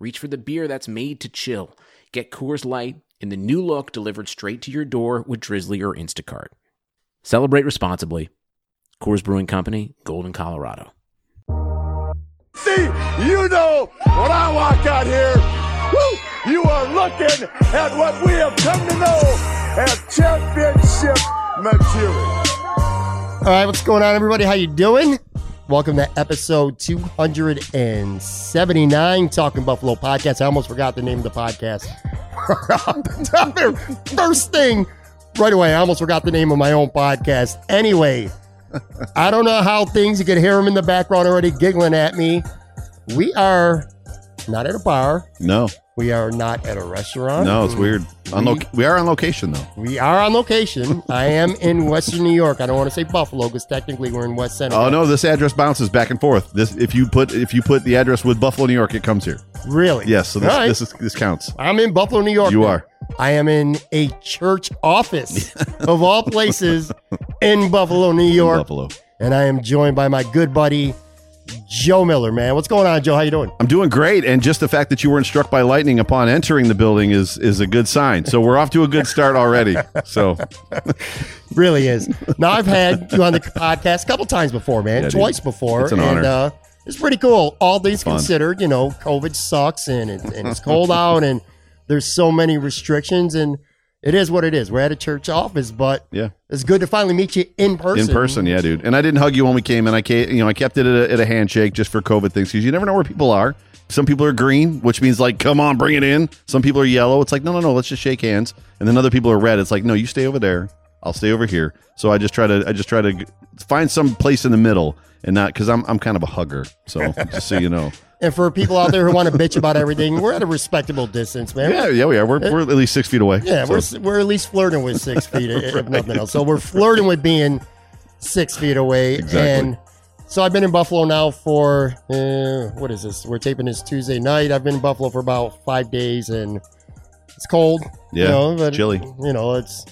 reach for the beer that's made to chill. Get Coors Light in the new look delivered straight to your door with Drizzly or Instacart. Celebrate responsibly. Coors Brewing Company, Golden, Colorado. See, you know, when I walk out here, woo, you are looking at what we have come to know as championship material. All right, what's going on, everybody? How you doing? Welcome to episode 279, Talking Buffalo Podcast. I almost forgot the name of the podcast. First thing, right away, I almost forgot the name of my own podcast. Anyway, I don't know how things, you can hear him in the background already giggling at me. We are not at a bar. No. We are not at a restaurant. No, it's weird. We are on location, though. We are on location. I am in Western New York. I don't want to say Buffalo because technically we're in West Seneca. Oh no, this address bounces back and forth. This if you put the address with Buffalo, New York, it comes here. Really? Yes. So this counts. I'm in Buffalo, New York. You are. I am in a church office of all places in Buffalo, New York. And I am joined by my good buddy, Joe Miller, man. What's going on, Joe? How you doing? I'm doing great, and just the fact that you weren't struck by lightning upon entering the building is a good sign. So we're off to a good start already. So really is. Now, I've had you on the podcast a couple times before, man. Yeah, twice before. It's an honor. And it's pretty cool. All things considered, you know, COVID sucks, and it's cold out, and there's so many restrictions, and it is what it is. We're at a church office, but yeah, it's good to finally meet you in person. In person, yeah, dude. And I didn't hug you when we came in. I kept it at a handshake just for COVID things because you never know where people are. Some people are green, which means like, come on, bring it in. Some people are yellow. It's like, no, let's just shake hands. And then other people are red. It's like, no, you stay over there. I'll stay over here. So I just try to find some place in the middle and not, because I'm kind of a hugger. So just so you know. And for people out there who want to bitch about everything, we're at a respectable distance, man. Yeah, we are. We're at least 6 feet away. Yeah, so we're at least flirting with 6 feet, right, if nothing else. So we're flirting with being 6 feet away. Exactly. And so I've been in Buffalo now for, what is this? We're taping this Tuesday night. I've been in Buffalo for about 5 days, and it's cold. Yeah, you know, but, chilly. You know, it's...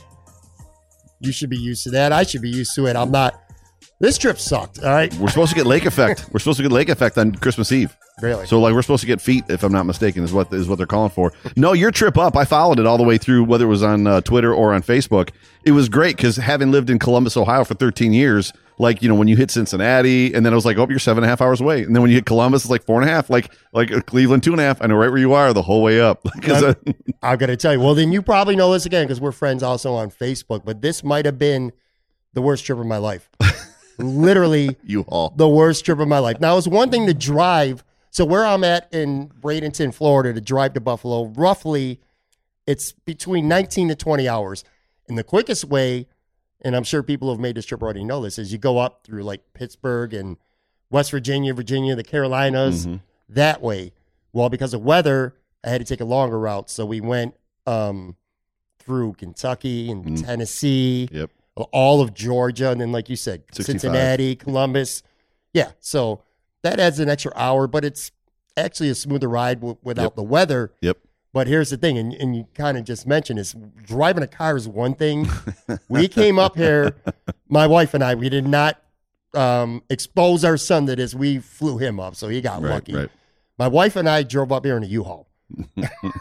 You should be used to that. I should be used to it. I'm not. This trip sucked. All right. We're supposed to get lake effect. We're supposed to get lake effect on Christmas Eve. Really? So like we're supposed to get feet, if I'm not mistaken, is what they're calling for. No, your trip up. I followed it all the way through, whether it was on Twitter or on Facebook. It was great because having lived in Columbus, Ohio for 13 years, like, you know, when you hit Cincinnati and then I was like, oh, you're 7.5 hours away. And then when you hit Columbus, it's like 4.5, like Cleveland, 2.5. I know right where you are the whole way up. I've got to tell you. Well, then you probably know this again because we're friends also on Facebook, but this might have been the worst trip of my life. Literally U-Haul. The worst trip of my life. Now, it's one thing to drive. So where I'm at in Bradenton, Florida, to drive to Buffalo, roughly it's between 19 to 20 hours. And the quickest way, and I'm sure people who've made this trip already know this, is you go up through like Pittsburgh and West Virginia, the Carolinas, that way. Well, because of weather, I had to take a longer route. So we went through Kentucky and Tennessee, all of Georgia, and then like you said, 65. Cincinnati, Columbus. Yeah, so that adds an extra hour, but it's actually a smoother ride without the weather. Yep. But here's the thing, and you kind of just mentioned this, driving a car is one thing. We came up here, my wife and I, we did not expose our son to this. We flew him up, so he got lucky. Right. My wife and I drove up here in a U-Haul.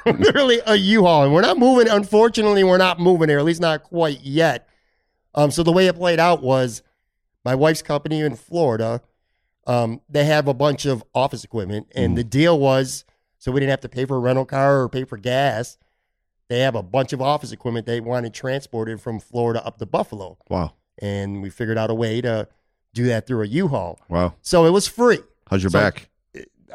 Literally a U-Haul. And we're not moving. Unfortunately, we're not moving here, at least not quite yet. So the way it played out was my wife's company in Florida, they have a bunch of office equipment, and the deal was, so we didn't have to pay for a rental car or pay for gas. They have a bunch of office equipment they wanted transported from Florida up to Buffalo. Wow. And we figured out a way to do that through a U-Haul. Wow. So it was free. How's your back?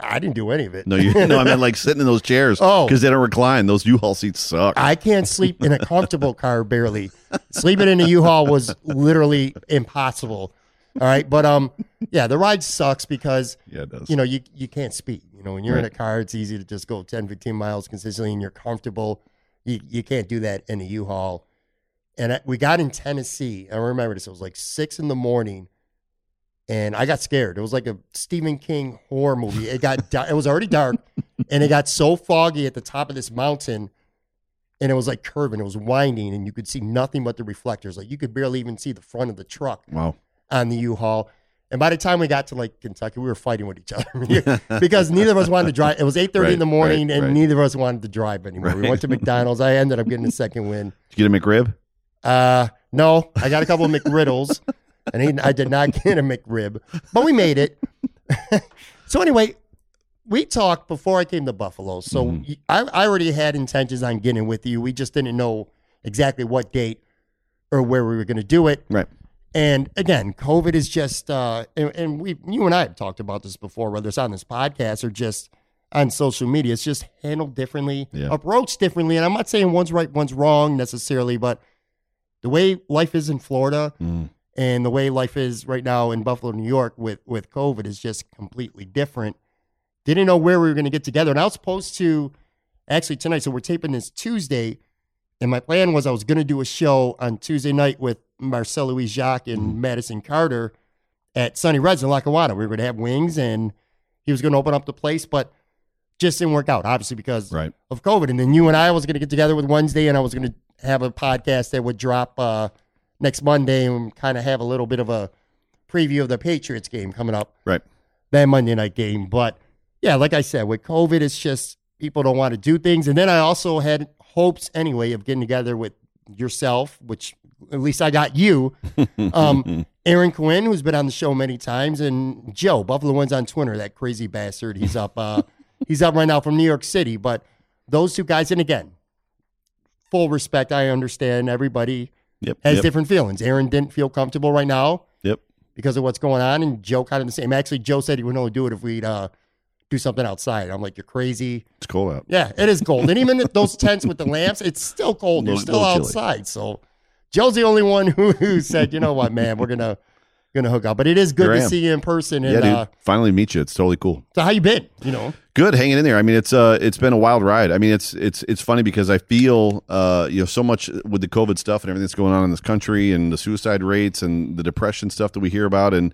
I didn't do any of it. No, I meant like sitting in those chairs. Oh. Because they don't recline. Those U-Haul seats suck. I can't sleep in a comfortable car, barely. Sleeping in a U-Haul was literally impossible. All right. But yeah, the ride sucks because, it does. You know, you can't speak. You know, when you're right. in a car, it's easy to just go 10, 15 miles consistently and you're comfortable. You can't do that in a U-Haul. And we got in Tennessee. I remember this. It was like 6 in the morning. And I got scared. It was like a Stephen King horror movie. It was already dark, and it got so foggy at the top of this mountain, and it was like curving. It was winding, and you could see nothing but the reflectors. Like you could barely even see the front of the truck wow. on the U-Haul. And by the time we got to like Kentucky, we were fighting with each other because neither of us wanted to drive. It was 8:30 in the morning, and neither of us wanted to drive anymore. Right. We went to McDonald's. I ended up getting a second win. Did you get a McRib? No, I got a couple of McRiddles. And I did not get a McRib, but we made it. So anyway, we talked before I came to Buffalo. So I already had intentions on getting with you. We just didn't know exactly what date or where we were going to do it. Right. And again, COVID is just, and you and I have talked about this before, whether it's on this podcast or just on social media, it's just handled differently, approached differently. And I'm not saying one's right, one's wrong necessarily, but the way life is in Florida and the way life is right now in Buffalo, New York with COVID is just completely different. Didn't know where we were going to get together. And I was supposed to, actually tonight, so we're taping this Tuesday, and my plan was I was going to do a show on Tuesday night with Marcel Louis Jacques and Madison Carter at Sunny Reds in Lackawanna. We were going to have wings, and he was going to open up the place, but just didn't work out, obviously, because of COVID. And then you and I was going to get together with Wednesday, and I was going to have a podcast that would drop next Monday, and kind of have a little bit of a preview of the Patriots game coming up. Right. That Monday night game. But yeah, like I said, with COVID, it's just people don't want to do things. And then I also had hopes anyway of getting together with yourself, which at least I got you, Aaron Quinn, who's been on the show many times, and Joe, Buffalo One's on Twitter, that crazy bastard. He's up, he's up right now from New York City. But those two guys, and again, full respect, I understand everybody has different feelings. Aaron didn't feel comfortable right now because of what's going on, and Joe kind of the same. Actually, Joe said he would only do it if we'd do something outside. I'm like, you're crazy. It's cold out. Yeah, it is cold. And even those tents with the lamps, it's still cold. You're still outside. So Joe's the only one who said, you know what, man, we're gonna hook up. But it is good to see you in person. And, yeah, dude, finally meet you. It's totally cool. So how you been? You know, good, hanging in there. I mean, it's been a wild ride. I mean, it's funny because I feel you know, so much with the COVID stuff and everything that's going on in this country and the suicide rates and the depression stuff that we hear about, and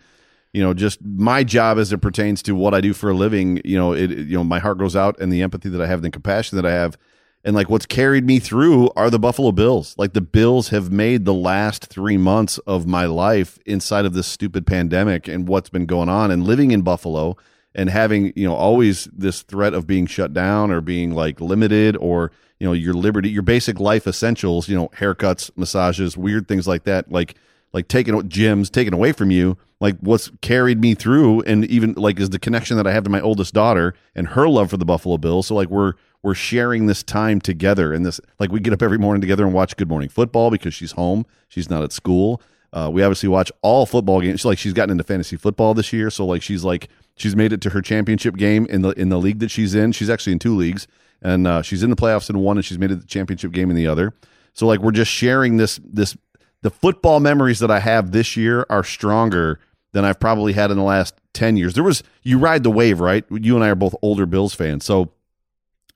you know, just my job as it pertains to what I do for a living. You know, my heart goes out, and the empathy that I have, the compassion that I have, and like what's carried me through are the Buffalo Bills. Like the Bills have made the last 3 months of my life inside of this stupid pandemic and what's been going on, and living in Buffalo and having, you know, always this threat of being shut down or being like limited, or, you know, your liberty, your basic life essentials, you know, haircuts, massages, weird things like that, like gyms taken away from you. Like what's carried me through, and even like is the connection that I have to my oldest daughter and her love for the Buffalo Bills. So like we're sharing this time together, and this, like, we get up every morning together and watch Good Morning Football because she's home. She's not at school. We obviously watch all football games. She's gotten into fantasy football this year. So like, she's made it to her championship game in the league that she's in. She's actually in 2 leagues, and she's in the playoffs in one, and she's made it to the championship game in the other. So like, we're just sharing this, the football memories that I have this year are stronger than I've probably had in the last 10 years. You ride the wave, right? You and I are both older Bills fans. So,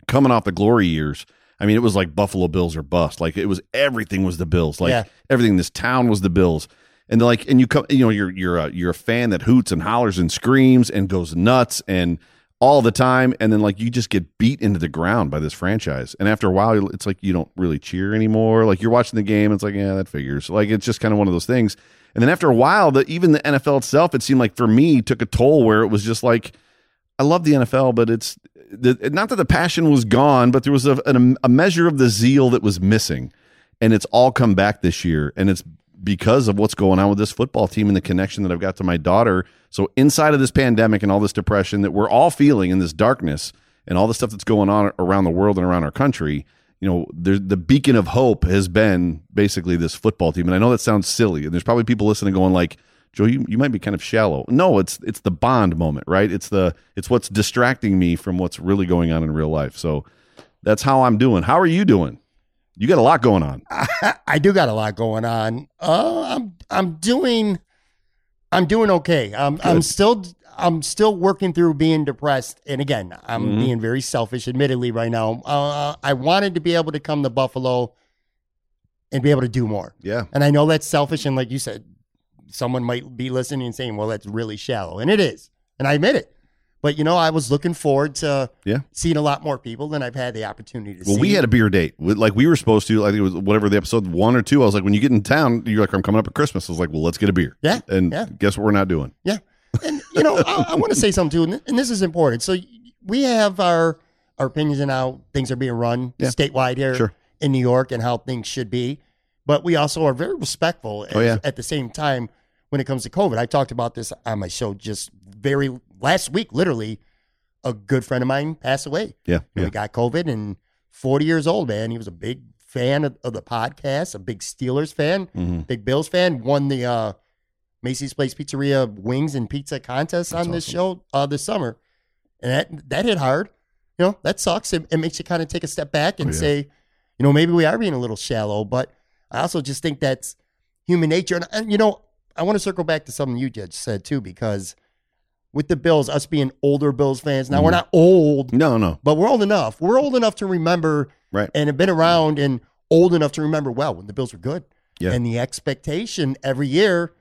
coming off the glory years, I mean, it was like Buffalo Bills or bust. Like it was, everything was the Bills. Like everything in this town was the Bills. And like, and you come, you know, you're a fan that hoots and hollers and screams and goes nuts and all the time. And then like you just get beat into the ground by this franchise. And after a while, it's like you don't really cheer anymore. Like you're watching the game, it's like, yeah, that figures. Like it's just kind of one of those things. And then after a while, even the NFL itself, it seemed like for me took a toll where it was just like, I love the NFL, but it's not that the passion was gone, but there was a measure of the zeal that was missing, and it's all come back this year. And it's because of what's going on with this football team and the connection that I've got to my daughter. So inside of this pandemic and all this depression that we're all feeling, in this darkness and all the stuff that's going on around the world and around our country, you know, the beacon of hope has been basically this football team. And I know that sounds silly, and there's probably people listening going like, Joe, you might be kind of shallow. No, it's the Bond moment, right? It's what's distracting me from what's really going on in real life. So that's how I'm doing. How are you doing? You got a lot going on. I do got a lot going on. I'm doing okay. I'm still I'm still working through being depressed. And again, I'm being very selfish, admittedly, right now. I wanted to be able to come to Buffalo and be able to do more. Yeah. And I know that's selfish. And like you said, someone might be listening and saying, well, that's really shallow. And it is. And I admit it. But, you know, I was looking forward to seeing a lot more people than I've had the opportunity to see. Well, we had a beer date. Like, we were supposed to. I think it was whatever the episode 1 or 2. I was like, when you get in town, you're like, I'm coming up at Christmas. I was like, well, let's get a beer. Yeah. And guess what we're not doing? Yeah. And, you know, I want to say something, too, and this is important. So we have our opinions on how things are being run statewide here in New York and how things should be. But we also are very respectful at the same time when it comes to COVID. I talked about this on my show just very last week, literally, a good friend of mine passed away. Yeah. And he got COVID and 40 years old, man. He was a big fan of the podcast, a big Steelers fan, big Bills fan, won the Macy's Place Pizzeria Wings and Pizza contest on this show this summer. And that hit hard. You know, that sucks. It makes you kind of take a step back and say, you know, maybe we are being a little shallow, but I also just think that's human nature. And you know, I want to circle back to something you just said, too, because with the Bills, us being older Bills fans. Now, we're not old. No. But we're old enough. We're old enough to remember and have been around and old enough to remember, well, when the Bills were good. Yeah. And the expectation every year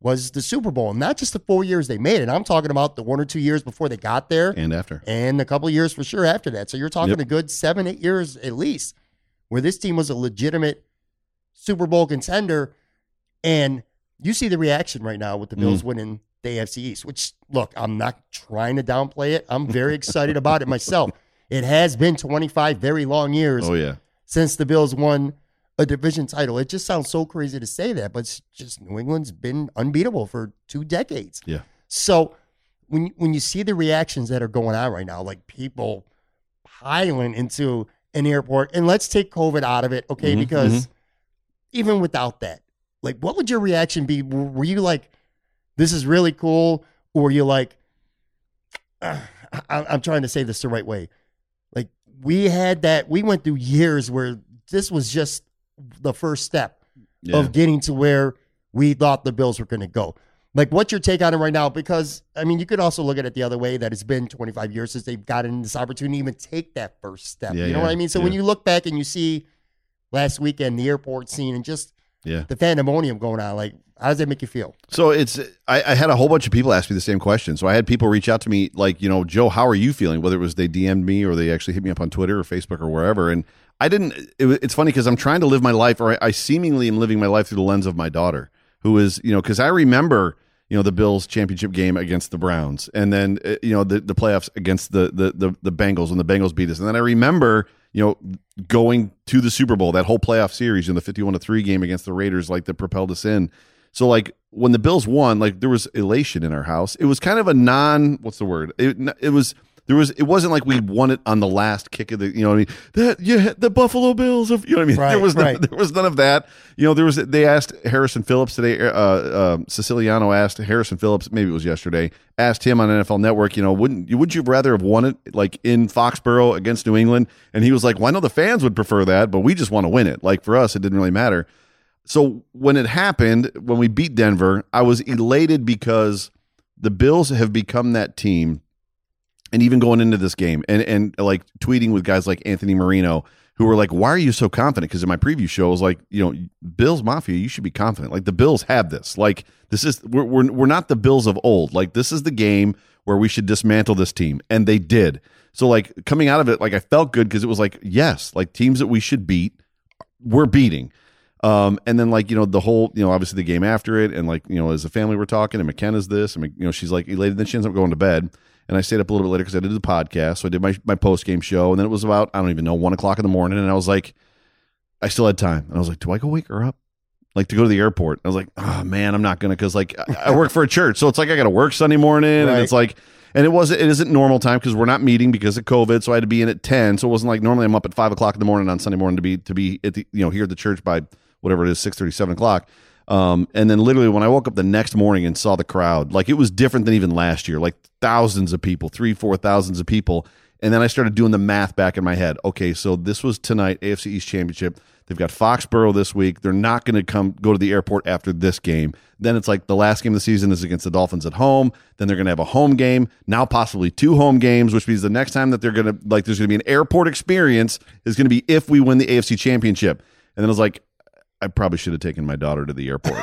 was the Super Bowl. And not just the 4 years they made it. I'm talking about the 1 or 2 years before they got there. And after. And a couple of years for sure after that. So you're talking a good 7-8 years at least where this team was a legitimate Super Bowl contender. And you see the reaction right now with the Bills winning the AFC East, which, look, I'm not trying to downplay it. I'm very excited about it myself. It has been 25 very long years since the Bills won a division title. It just sounds so crazy to say that, but it's just New England's been unbeatable for 2 decades. Yeah. So when you see the reactions that are going on right now, like people piling into an airport, and let's take COVID out of it, okay, because even without that, like, what would your reaction be? Were you like, this is really cool? Or were you like, I'm trying to say this the right way. Like, we had that. We went through years where this was just the first step of getting to where we thought the Bills were going to go. Like, what's your take on it right now? Because, I mean, you could also look at it the other way, that it's been 25 years since they've gotten this opportunity to even take that first step. Yeah, you know what I mean? So when you look back and you see last weekend, the airport scene and just, the pandemonium going on. Like, how does that make you feel? So it's, I had a whole bunch of people ask me the same question. So I had people reach out to me like, you know, Joe, how are you feeling? Whether it was they DM'd me or they actually hit me up on Twitter or Facebook or wherever. And I didn't, it's funny because I'm trying to live my life, or I seemingly am living my life through the lens of my daughter, who is, you know, because I remember, you know, the Bills championship game against the Browns, and then, you know, the playoffs against the Bengals when the Bengals beat us. And then I remember, you know, going to the Super Bowl, that whole playoff series, in the 51-3 game against the Raiders, like, that propelled us in. So, like, when the Bills won, like, there was elation in our house. It was kind of a it wasn't like we won it on the last kick of the, you know what I mean? The Buffalo Bills of, you know what I mean? Right, there was none of that. You know, they asked Harrison Phillips today, Siciliano asked Harrison Phillips, maybe it was yesterday, asked him on NFL Network, you know, would you rather have won it like in Foxborough against New England? And he was like, well, I know the fans would prefer that, but we just want to win it. Like, for us, it didn't really matter. So when it happened, when we beat Denver, I was elated because the Bills have become that team. And even going into this game and like tweeting with guys like Anthony Marino, who were like, why are you so confident? Because in my preview show, I was like, you know, Bills Mafia, you should be confident. Like, the Bills have this. Like, this is, we're not the Bills of old. Like, this is the game where we should dismantle this team. And they did. So, like, coming out of it, like, I felt good because it was like, yes, like, teams that we should beat, we're beating. And then, like, you know, the whole, you know, obviously the game after it, and, like, you know, as a family we're talking, and McKenna's this, and, you know, she's like elated. Then she ends up going to bed. And I stayed up a little bit later because I did the podcast. So I did my post-game show. And then it was about, I don't even know, 1 o'clock in the morning. And I was like, I still had time. And I was like, do I go wake her up? Like, to go to the airport. I was like, oh, man, I'm not going to. Because, like, I work for a church. So it's like I got to work Sunday morning. Right. And it's like, and it isn't normal time because we're not meeting because of COVID. So I had to be in at 10. So it wasn't like normally I'm up at 5 o'clock in the morning on Sunday morning to be at the, you know, here at the church by whatever it is, 6:30, 7 o'clock. And then literally when I woke up the next morning and saw the crowd, like, it was different than even last year, like thousands of people, 3,000-4,000 of people. And then I started doing the math back in my head. Okay, so this was tonight, AFC East Championship. They've got Foxborough this week. They're not going to go to the airport after this game. Then it's like the last game of the season is against the Dolphins at home. Then they're going to have a home game, now possibly two home games, which means the next time that they're going to, like, there's going to be an airport experience is going to be if we win the AFC Championship. And then I was like, I probably should have taken my daughter to the airport.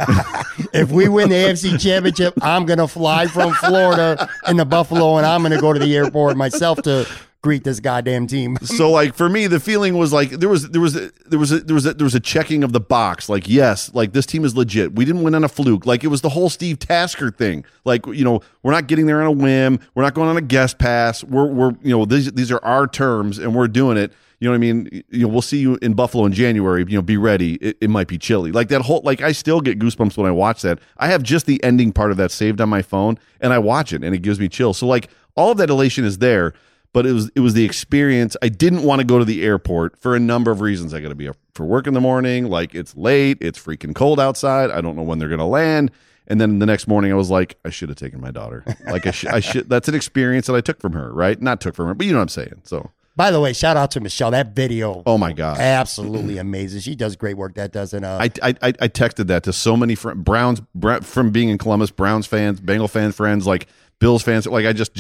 If we win the AFC Championship, I'm going to fly from Florida into Buffalo, and I'm going to go to the airport myself to greet this goddamn team. So, like, for me, the feeling was like there was a checking of the box. Like, yes, like, this team is legit. We didn't win on a fluke. Like, it was the whole Steve Tasker thing. Like, you know, we're not getting there on a whim. We're not going on a guest pass. We're you know, these are our terms, and we're doing it. You know what I mean? You know, we'll see you in Buffalo in January. You know, be ready. It might be chilly. Like that whole, like, I still get goosebumps when I watch that. I have just the ending part of that saved on my phone, and I watch it, and it gives me chills. So, like, all of that elation is there, but it was the experience. I didn't want to go to the airport for a number of reasons. I got to be up for work in the morning. Like, it's late. It's freaking cold outside. I don't know when they're going to land. And then the next morning, I was like, I should have taken my daughter. Like, I should. That's an experience that I took from her, right? Not took from her, but you know what I'm saying. So. By the way, shout out to Michelle. That video, oh my god, absolutely amazing. She does great work. That doesn't. I texted that to so many friends. From being in Columbus, Browns fans, Bengal fan friends, like Bills fans. Like, I just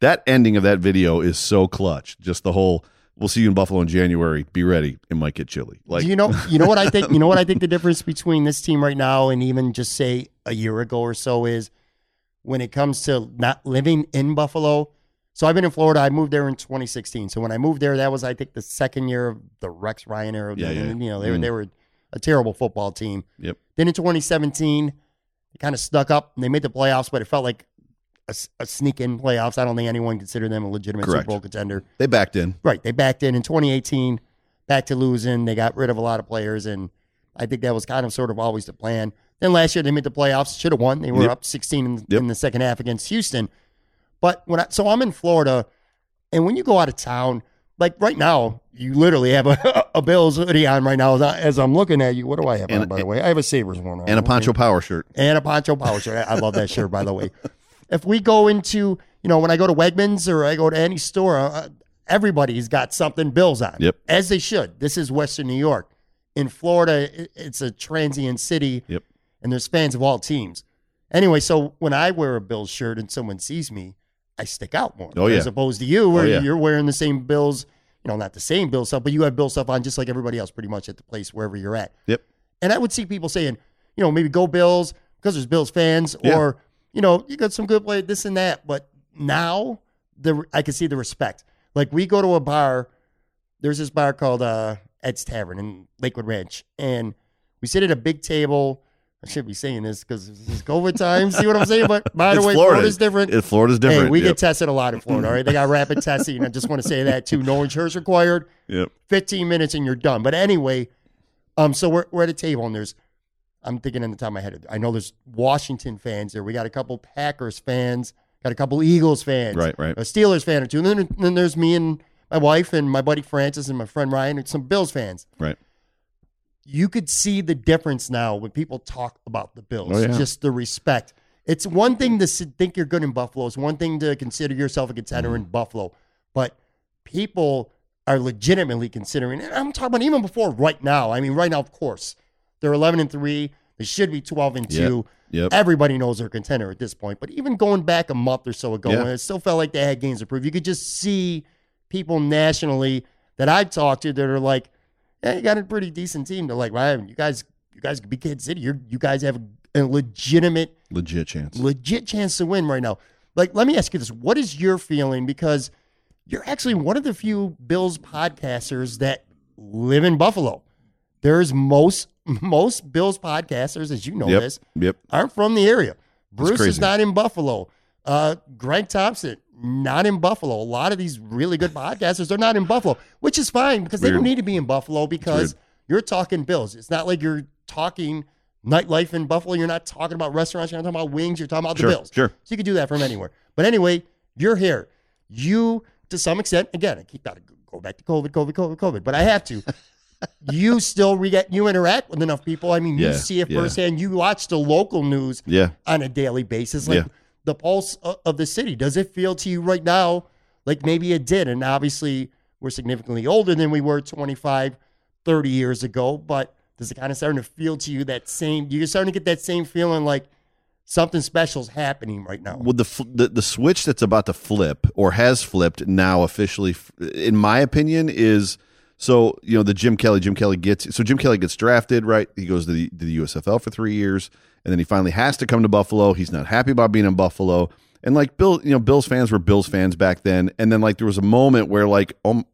that ending of that video is so clutch. Just the whole, we'll see you in Buffalo in January. Be ready. It might get chilly. Like, you know what I think. You know what I think the difference between this team right now and even just say a year ago or so is when it comes to not living in Buffalo. So I've been in Florida. I moved there in 2016. So when I moved there, that was, I think, the second year of the Rex Ryan era. You know, they were a terrible football team. Yep. Then in 2017, they kind of snuck up and they made the playoffs, but it felt like a sneak in playoffs. I don't think anyone considered them a legitimate Super Bowl contender. They backed in. Right. They backed in. In 2018, back to losing. They got rid of a lot of players, and I think that was kind of sort of always the plan. Then last year, they made the playoffs. Should have won. They were up 16 in the second half against Houston. But so I'm in Florida, and when you go out of town, like right now, you literally have a Bills hoodie on right now as I'm looking at you. What do I have on, by the way? I have a Sabres one on. And a Poncho Power shirt. I love that shirt, by the way. If we go into, you know, when I go to Wegmans or I go to any store, everybody's got something Bills on. Yep. As they should. This is Western New York. In Florida, it's a transient city. Yep. And there's fans of all teams. Anyway, so when I wear a Bills shirt and someone sees me, I stick out more as opposed to you, where you're wearing the same Bills, you know, not the same Bills stuff, but you have Bills stuff on just like everybody else pretty much at the place wherever you're at. Yep. And I would see people saying, you know, maybe go Bills because there's Bills fans or, you know, you got some good play, this and that. But now I can see the respect. Like we go to a bar, there's this bar called Ed's Tavern in Lakewood Ranch. And we sit at a big table. I should be saying this because it's COVID time. See what I'm saying? But by the way, Florida's different. Florida's different. Hey, we get tested a lot in Florida, all right? They got rapid testing. I just want to say that, too. No insurance required. Yep. 15 minutes and you're done. But anyway, so we're at a table, and there's, I'm thinking in the top of my head, I know there's Washington fans there. We got a couple Packers fans, got a couple Eagles fans. Right. A Steelers fan or two. And then there's me and my wife and my buddy Francis and my friend Ryan and some Bills fans. Right. You could see the difference now when people talk about the Bills, just the respect. It's one thing to think you're good in Buffalo. It's one thing to consider yourself a contender in Buffalo. But people are legitimately considering, and I'm talking about even before right now. I mean, right now, of course, they're 11-3. They should be 12-2. Yep. Everybody knows they're a contender at this point. But even going back a month or so ago, when it still felt like they had games to prove, you could just see people nationally that I've talked to that are like, yeah, you got a pretty decent team. They're like, well, you guys could be Kid City. You guys have a legit chance to win right now. Like, let me ask you this. What is your feeling? Because you're actually one of the few Bills podcasters that live in Buffalo. There's most Bills podcasters, as you know aren't from the area. Bruce is not in Buffalo. Greg Thompson, not in Buffalo. A lot of these really good podcasters are not in Buffalo, which is fine because they don't need to be in Buffalo because you're talking Bills. It's not like you're talking nightlife in Buffalo. You're not talking about restaurants. You're not talking about wings. You're talking about the Bills. Sure. So you can do that from anywhere. But anyway, you're here. You, to some extent, again, I keep got to go back to COVID, but I have to. You still you interact with enough people. I mean, you see it firsthand. You watch the local news on a daily basis. Like, the pulse of the city. Does it feel to you right now like maybe it did? And obviously we're significantly older than we were 25, 30 years ago, but does it kind of start to feel to you that same, you're starting to get that same feeling like something special is happening right now? Well, the switch that's about to flip or has flipped now officially, in my opinion, is, so, you know, the Jim Kelly gets drafted, right? He goes to the USFL for 3 years, and then he finally has to come to Buffalo. He's not happy about being in Buffalo. And like Bills fans were Bills fans back then. And then like there was a moment where like, oh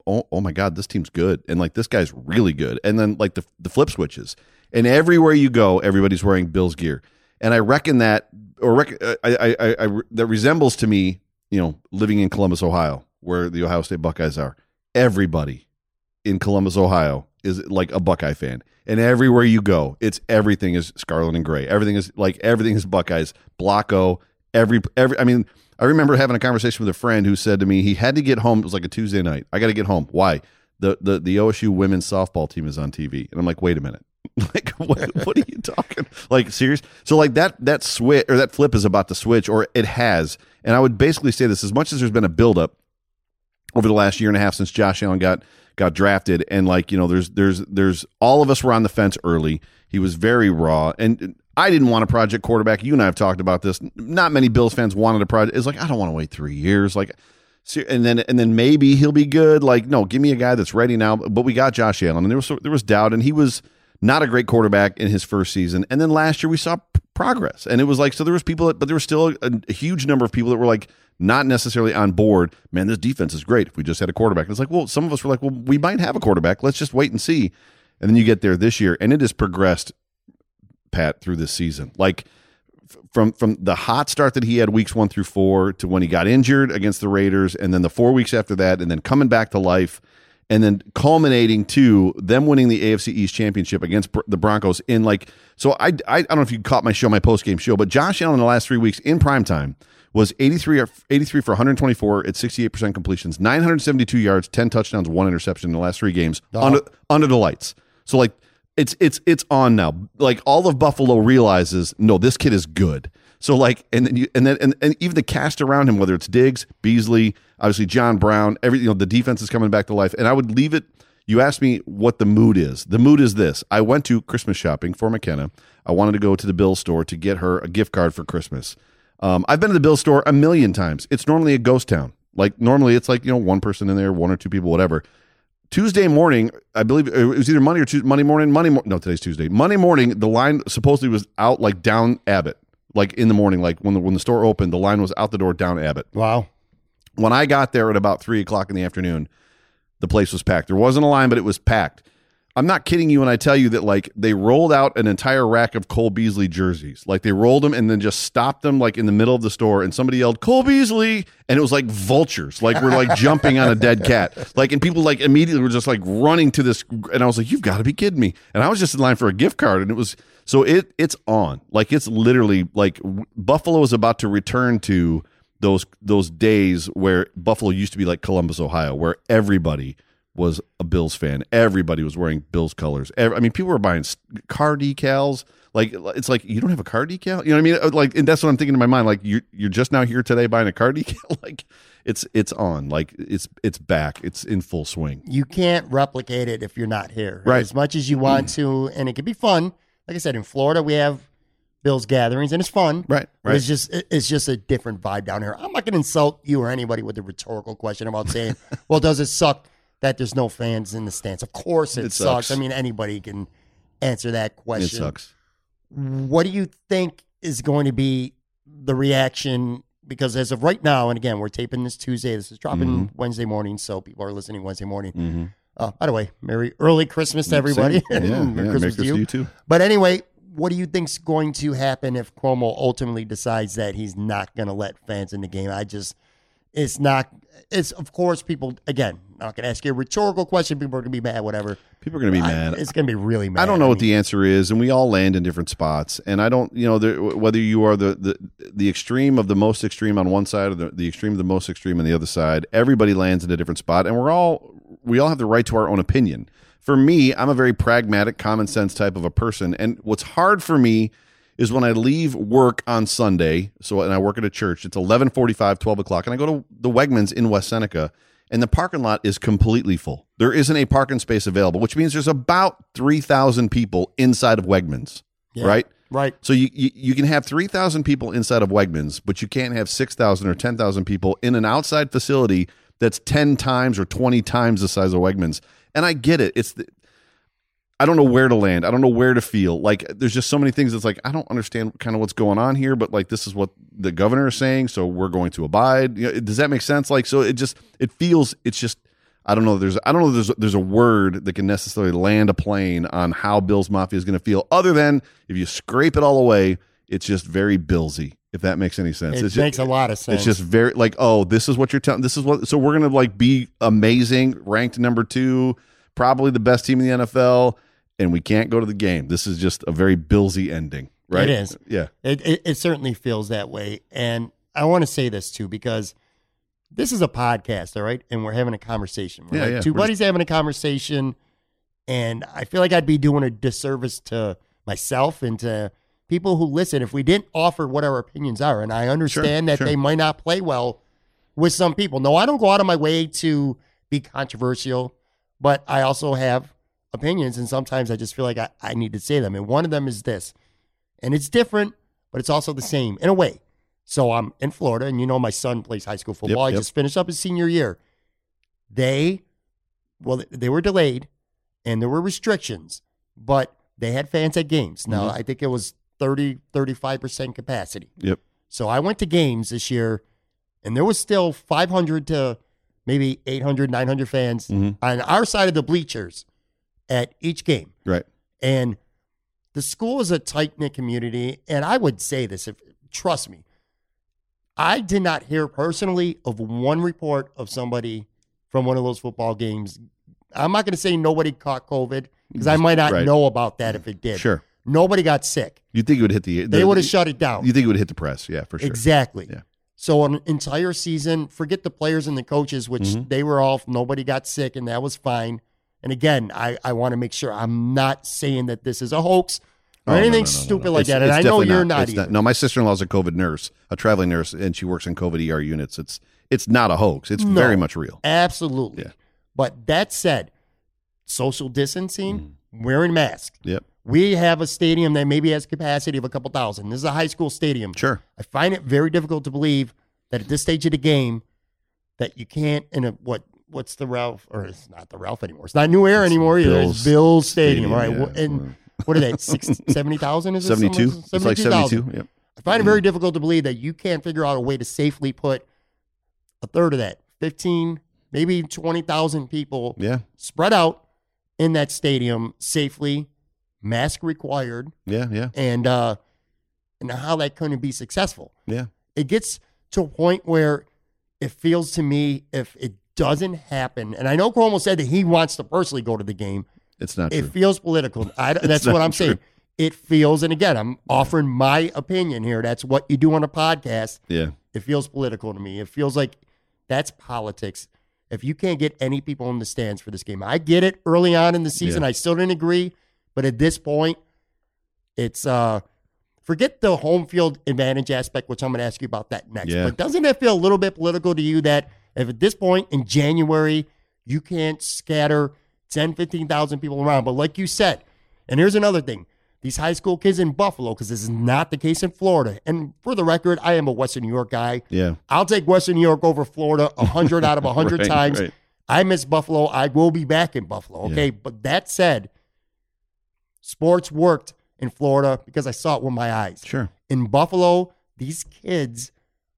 my God, this team's good. And like, this guy's really good. And then like the flip switches, and everywhere you go, everybody's wearing Bills gear. And I reckon that, that resembles to me, you know, living in Columbus, Ohio, where the Ohio State Buckeyes are. Everybody in Columbus, Ohio is like a Buckeye fan. And everywhere you go, it's everything is scarlet and gray. Everything is Buckeyes, Blocko. I remember having a conversation with a friend who said to me he had to get home. It was like a Tuesday night. I got to get home. Why? The OSU women's softball team is on TV, and I'm like, wait a minute, like what are you talking? Like, serious? So like that switch or that flip is about to switch, or it has. And I would basically say this: as much as there's been a buildup over the last year and a half since Josh Allen got drafted, and like, you know, there's all of us were on the fence early. He was very raw, and I didn't want a project quarterback. You and I have talked about this. Not many Bills fans wanted a project. It's like, I don't want to wait 3 years. Like, and then maybe he'll be good. Like, no, give me a guy that's ready now. But we got Josh Allen, and there was doubt, and he was not a great quarterback in his first season. And then last year we saw progress, and it was like, so there was people, but there was still a huge number of people that were like not necessarily on board. Man, this defense is great if we just had a quarterback. And it's like, well, some of us were like, well, we might have a quarterback. Let's just wait and see. And then you get there this year, and it has progressed, Pat, through this season. Like from the hot start that he had weeks 1 through 4 to when he got injured against the Raiders, and then the 4 weeks after that, and then coming back to life, and then culminating to them winning the AFC East championship against the Broncos in like, so I don't know if you caught my post-game show, but Josh Allen in the last 3 weeks in primetime was 83 for 124 at 68% completions, 972 yards, 10 touchdowns, 1 interception in the last 3 games under the lights. So like, It's on now. Like, all of Buffalo realizes, no, this kid is good. So like, and then even the cast around him, whether it's Diggs, Beasley, obviously John Brown, the defense is coming back to life. And I would leave it. You asked me what the mood is. The mood is this: I went to Christmas shopping for McKenna. I wanted to go to the Bills store to get her a gift card for Christmas. I've been to the Bills store a million times. It's normally a ghost town. Like, normally it's like, you know, one person in there, one or two people, whatever. Tuesday morning, I believe it was either Monday or Tuesday, no, today's Tuesday. Monday morning, the line supposedly was out like down Abbott, like in the morning, like when the store opened, the line was out the door down Abbott. Wow. When I got there at about 3:00 in the afternoon, the place was packed. There wasn't a line, but it was packed. I'm not kidding you when I tell you that like they rolled out an entire rack of Cole Beasley jerseys. Like, they rolled them and then just stopped them like in the middle of the store, and somebody yelled, "Cole Beasley!" And it was like vultures. Like, we're like jumping on a dead cat. Like, and people like immediately were just like running to this, and I was like, you've got to be kidding me. And I was just in line for a gift card, and it was, so it's on. Like, it's literally like Buffalo is about to return to those days where Buffalo used to be like Columbus, Ohio, where everybody was a Bills fan. Everybody was wearing Bills colors. I mean, people were buying car decals. Like, it's like, you don't have a car decal? You know what I mean? Like, and that's what I'm thinking in my mind. Like, you're just now here today buying a car decal. Like, it's on. Like, it's back. It's in full swing. You can't replicate it if you're not here, right? As much as you want to, and it can be fun. Like I said, in Florida, we have Bills gatherings, and it's fun. Right. It's just a different vibe down here. I'm not going to insult you or anybody with a rhetorical question about saying, well, does it suck that there's no fans in the stands? Of course it sucks. I mean, anybody can answer that question. It sucks. What do you think is going to be the reaction? Because as of right now, and again, we're taping this Tuesday. This is dropping Wednesday morning, so people are listening Wednesday morning. By the way, Merry early Christmas to everybody. Yeah, Merry Christmas to you too. But anyway, what do you think's going to happen if Cuomo ultimately decides that he's not going to let fans in the game? It's of course, people, again, I'm not going to ask you a rhetorical question. People are going to be mad, whatever. People are going to be mad. It's going to be really mad. I don't know what the answer is, and we all land in different spots. And I don't, you know, whether you are the extreme of the most extreme on one side or the extreme of the most extreme on the other side, everybody lands in a different spot, and we all have the right to our own opinion. For me, I'm a very pragmatic, common sense type of a person, and what's hard for me is when I leave work on Sunday, and I work at a church, it's 11:45, 12:00, and I go to the Wegmans in West Seneca, and the parking lot is completely full. There isn't a parking space available, which means there's about 3,000 people inside of Wegmans, yeah, right? Right. So you can have 3,000 people inside of Wegmans, but you can't have 6,000 or 10,000 people in an outside facility that's 10 times or 20 times the size of Wegmans. And I get it. I don't know where to land. I don't know where to feel. Like, there's just so many things that's like, I don't understand kind of what's going on here, but like, this is what the governor is saying, so we're going to abide. You know, does that make sense? Like, so it feels, I don't know if there's a word that can necessarily land a plane on how Bills Mafia is going to feel, other than if you scrape it all away, it's just very Billsy, if that makes any sense. It makes a lot of sense. It's just very like, oh, this is what you're telling. This is what, so we're going to like be amazing, ranked number 2, probably the best team in the NFL. And we can't go to the game. This is just a very Billsy ending, right? It is. Yeah. It certainly feels that way. And I want to say this, too, because this is a podcast, all right? And we're having a conversation. We're buddies having a conversation, and I feel like I'd be doing a disservice to myself and to people who listen if we didn't offer what our opinions are. And I understand that they might not play well with some people. No, I don't go out of my way to be controversial, but I also have opinions, and sometimes I just feel like I need to say them. And one of them is this, and it's different, but it's also the same in a way. So I'm in Florida, and you know my son plays high school football. Yep. I just finished up his senior year. They were delayed, and there were restrictions, but they had fans at games. Now, I think it was 30, 35% capacity. Yep. So I went to games this year, and there was still 500 to maybe 800, 900 fans on our side of the bleachers at each game. Right. And the school is a tight-knit community, and I would say this, trust me, I did not hear personally of one report of somebody from one of those football games. I'm not going to say nobody caught COVID, because I might not know about that if it did. Sure. Nobody got sick. You'd think it would hit they would have shut it down. You think it would hit the press, yeah, for sure. Exactly. Yeah. So an entire season, forget the players and the coaches, which they were off, nobody got sick, and that was fine. And again, I want to make sure I'm not saying that this is a hoax or anything stupid like that. And I know you're not either. No, my sister-in-law is a COVID nurse, a traveling nurse, and she works in COVID ER units. It's not a hoax. It's very much real. Absolutely. Yeah. But that said, social distancing, wearing masks. Yep. We have a stadium that maybe has capacity of a couple thousand. This is a high school stadium. Sure. I find it very difficult to believe that at this stage of the game that you can't, what's the Ralph, or it's not the Ralph anymore. It's not New Air anymore either. It's Bill's Stadium. All right. Yeah. And what are they, 70,000? Is it 72? It's like 72. Yep. I find it very difficult to believe that you can't figure out a way to safely put a third of that, 15, maybe 20,000 people spread out in that stadium safely, mask required. Yeah, yeah. And how that couldn't be successful. Yeah. It gets to a point where it feels to me if it doesn't happen, and I know Cuomo said that he wants to personally go to the game. It's not true. It feels political. That's what I'm saying. It feels, and again, I'm offering my opinion here. That's what you do on a podcast. Yeah. It feels political to me. It feels like that's politics. If you can't get any people in the stands for this game, I get it early on in the season. Yeah. I still didn't agree. But at this point, it's forget the home field advantage aspect, which I'm going to ask you about that next. Yeah. But doesn't that feel a little bit political to you that if at this point in January, you can't scatter 10, 15,000 people around? But like you said, and here's another thing, these high school kids in Buffalo, because this is not the case in Florida. And for the record, I am a Western New York guy. Yeah, I'll take Western New York over Florida 100 out of 100 times. Right. I miss Buffalo. I will be back in Buffalo. Okay, yeah. But that said, sports worked in Florida because I saw it with my eyes. Sure. In Buffalo, these kids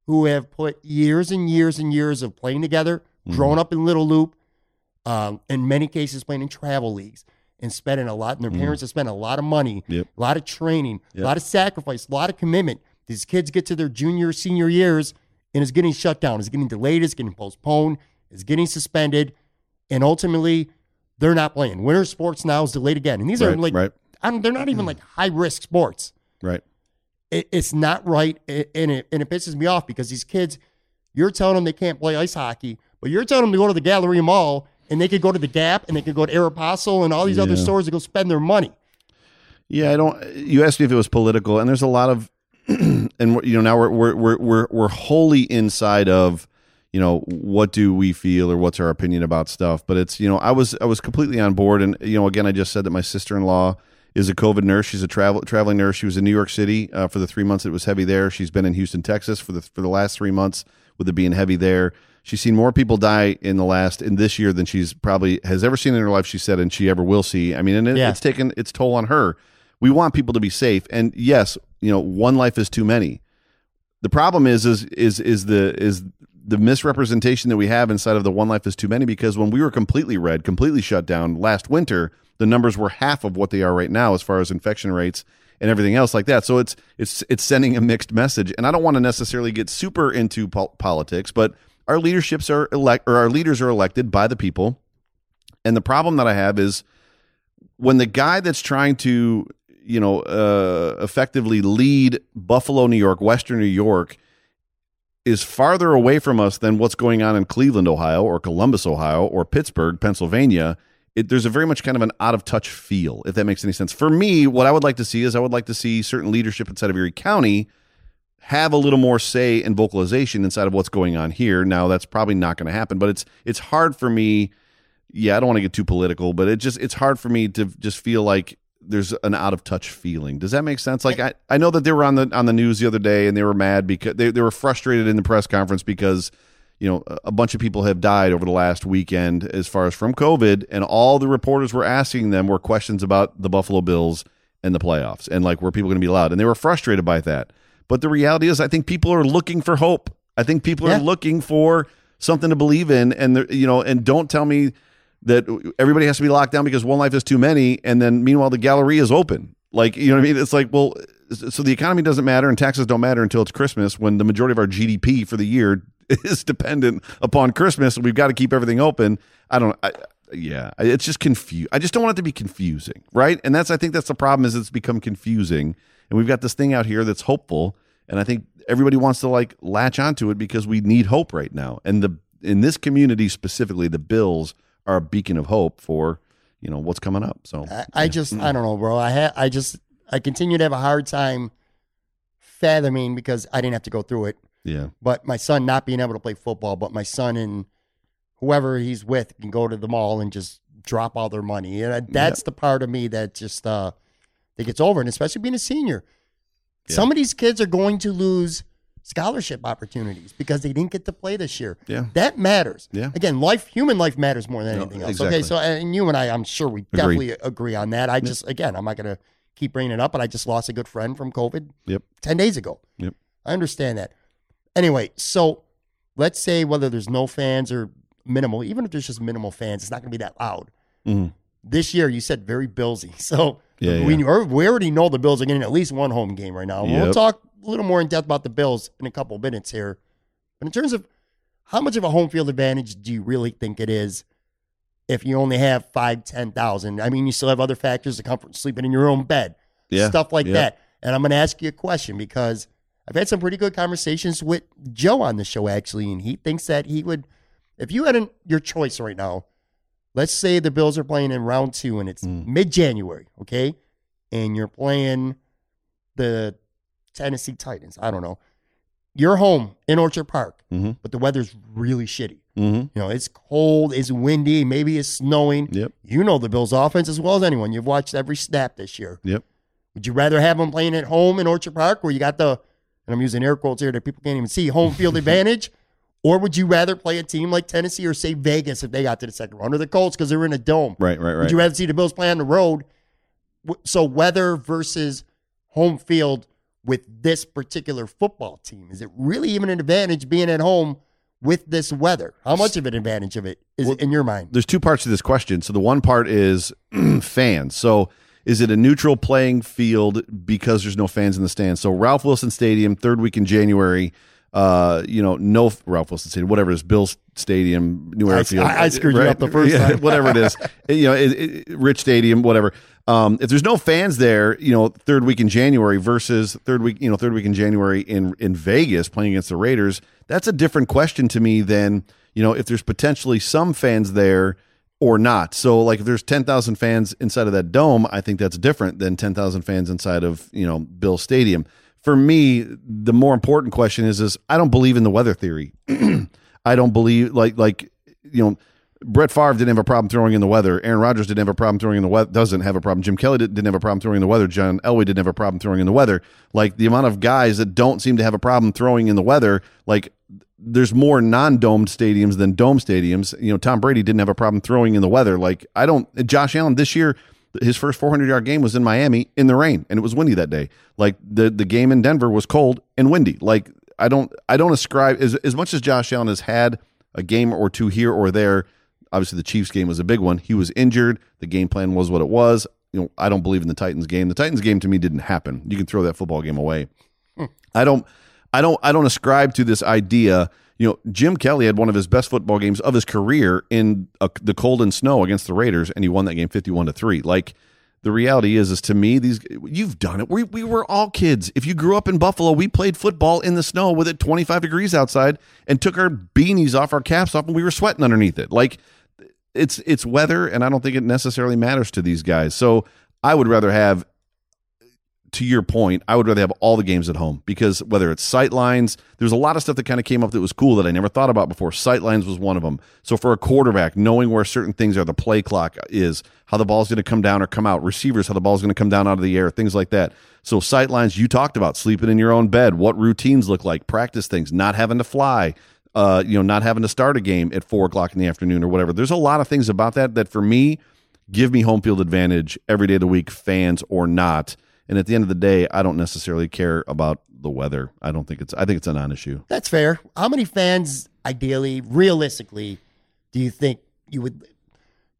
who have put years and years and years of playing together, grown up in Little Loop, in many cases playing in travel leagues and spending a lot, and their parents have spent a lot of money, a lot of training, a lot of sacrifice, a lot of commitment. These kids get to their junior, senior years, and it's getting shut down. It's getting delayed. It's getting postponed. It's getting suspended. And ultimately, they're not playing. Winter sports now is delayed again. And these are like, they're not even like high-risk sports. Right. It's not right, and it pisses me off because these kids, you're telling them they can't play ice hockey, but you're telling them to go to the Galleria Mall, and they could go to the Gap, and they could go to Aeropostale and all these other stores to go spend their money. Yeah, you asked me if it was political, and there's a lot of, and now we're wholly inside of, you know, what do we feel or what's our opinion about stuff? But it's, you know, I was completely on board. And, you know, again, I just said that my sister-in-law is a COVID nurse. She's a traveling nurse. She was in New York City for the 3 months that it was heavy there. She's been in Houston, Texas for the last 3 months with it being heavy there. She's seen more people die in this year than she's probably has ever seen in her life, she said, and she ever will see. I mean, and it's taken its toll on her. We want people to be safe. And yes, you know, one life is too many. The problem is the misrepresentation that we have inside of the one life is too many, because when we were completely shut down last winter, the numbers were half of what they are right now as far as infection rates and everything else like that. So it's sending a mixed message. And I don't want to necessarily get super into politics, but our leaders are elected by the people. And the problem that I have is when the guy that's trying to, you know, effectively lead Buffalo, New York, Western New York, is farther away from us than what's going on in Cleveland, Ohio, or Columbus, Ohio, or Pittsburgh, Pennsylvania, there's a very much kind of an out-of-touch feel, if that makes any sense. For me, what I would like to see is certain leadership inside of Erie County have a little more say and vocalization inside of what's going on here. Now, that's probably not going to happen, but it's hard for me. Yeah, I don't want to get too political, but it's hard for me to just feel like there's an out of touch feeling. Does that make sense? Like I know that they were on the news the other day and they were mad because they were frustrated in the press conference because, you know, a bunch of people have died over the last weekend as far as from COVID, and all the reporters were asking them were questions about the Buffalo Bills and the playoffs and like, were people going to be allowed? And they were frustrated by that. But the reality is I think people are looking for hope. I think people are looking for something to believe in, and, you know, and don't tell me that everybody has to be locked down because one life is too many. And then meanwhile, the gallery is open. Like, you know what I mean? It's like, well, so the economy doesn't matter and taxes don't matter until it's Christmas, when the majority of our GDP for the year is dependent upon Christmas. We've got to keep everything open. It's just confused. I just don't want it to be confusing. Right. And I think that's the problem, is it's become confusing, and we've got this thing out here that's hopeful. And I think everybody wants to like latch onto it because we need hope right now. And in this community specifically, the Bills are a beacon of hope for, you know, what's coming up. So I don't know, bro. I continue to have a hard time fathoming, because I didn't have to go through it. Yeah. But my son not being able to play football, but my son and whoever he's with can go to the mall and just drop all their money. And that's the part of me that just that gets over. And especially being a senior, some of these kids are going to lose scholarship opportunities because they didn't get to play this year. Yeah. That matters. Yeah. Again, human life matters more than anything else. Exactly. Okay, so and you and I, I'm sure we definitely agree on that. Again, I'm not going to keep bringing it up, but I just lost a good friend from COVID 10 days ago. Yep. I understand that. Anyway, so let's say whether there's no fans or minimal, even if there's just minimal fans, it's not going to be that loud. Mm-hmm. This year, you said very Billsy. So we already know the Bills are getting at least one home game right now. Yep. We'll talk a little more in depth about the Bills in a couple of minutes here. But in terms of how much of a home field advantage do you really think it is if you only have 5,000, 10,000? I mean, you still have other factors, the comfort, sleeping in your own bed, stuff like that. And I'm going to ask you a question, because I've had some pretty good conversations with Joe on the show, actually, and he thinks that he would, if you had your choice right now, let's say the Bills are playing in round 2 and it's mid-January, okay? And you're playing the Tennessee Titans. I don't know. You're home in Orchard Park, but the weather's really shitty. Mm-hmm. You know, it's cold, it's windy, maybe it's snowing. Yep. You know the Bills' offense as well as anyone. You've watched every snap this year. Yep. Would you rather have them playing at home in Orchard Park, where you got the, and I'm using air quotes here that people can't even see, home field advantage? Or would you rather play a team like Tennessee or, say, Vegas if they got to the second round, or the Colts because they're in a dome? Right. Would you rather see the Bills play on the road? So weather versus home field with this particular football team. Is it really even an advantage being at home with this weather? How much of an advantage of it is in your mind? There's two parts to this question. So the one part is fans. So is it a neutral playing field because there's no fans in the stands? So Ralph Wilson Stadium, third week in January, no Ralph Wilson Stadium, whatever it is, Bills Stadium, New Airfield. I screwed you up the first time. Whatever it is, Rich Stadium, whatever. If there's no fans there, third week in January versus third week in January in Vegas playing against the Raiders, that's a different question to me than, if there's potentially some fans there or not. So like if there's 10,000 fans inside of that dome, I think that's different than 10,000 fans inside of, Bill Stadium. For me, the more important question is I don't believe in the weather theory. I don't believe like Brett Favre didn't have a problem throwing in the weather. Aaron Rodgers didn't have a problem throwing in the weather. Doesn't have a problem. Jim Kelly didn't have a problem throwing in the weather. John Elway didn't have a problem throwing in the weather. Like, the amount of guys that don't seem to have a problem throwing in the weather, like, there's more non-domed stadiums than dome stadiums. You know, Tom Brady didn't have a problem throwing in the weather. Like, I don't, Josh Allen this year, his first 400-yard game was in Miami in the rain, and it was windy that day. Like, the game in Denver was cold and windy. Like, I don't ascribe, as much as Josh Allen has had a game or two here or there. Obviously, the Chiefs game was a big one. He was injured. The game plan was what it was. You know, I don't believe in the Titans game. The Titans game, to me, didn't happen. You can throw that football game away. I don't ascribe to this idea. You know, Jim Kelly had one of his best football games of his career in the cold and snow against the Raiders, and he won that game 51-3. Like, the reality is to me, you've done it. We were all kids. If you grew up in Buffalo, we played football in the snow with it 25 degrees outside and took our beanies off, our caps off, and we were sweating underneath it. Like, It's weather, and I don't think it necessarily matters to these guys. So I would rather have, to your point, all the games at home, because whether it's sight lines, there's a lot of stuff that kind of came up that was cool that I never thought about before. Sight lines was one of them. So for a quarterback, knowing where certain things are, the play clock is, how the ball's going to come down or come out, receivers, how the ball's going to come down out of the air, things like that. So sight lines, you talked about sleeping in your own bed, what routines look like, practice things, not having to fly, not having to start a game at 4:00 in the afternoon or whatever. There's a lot of things about that for me, give me home field advantage every day of the week, fans or not. And at the end of the day, I don't necessarily care about the weather. I think it's a non-issue. That's fair. How many fans, ideally, realistically, do you think you would?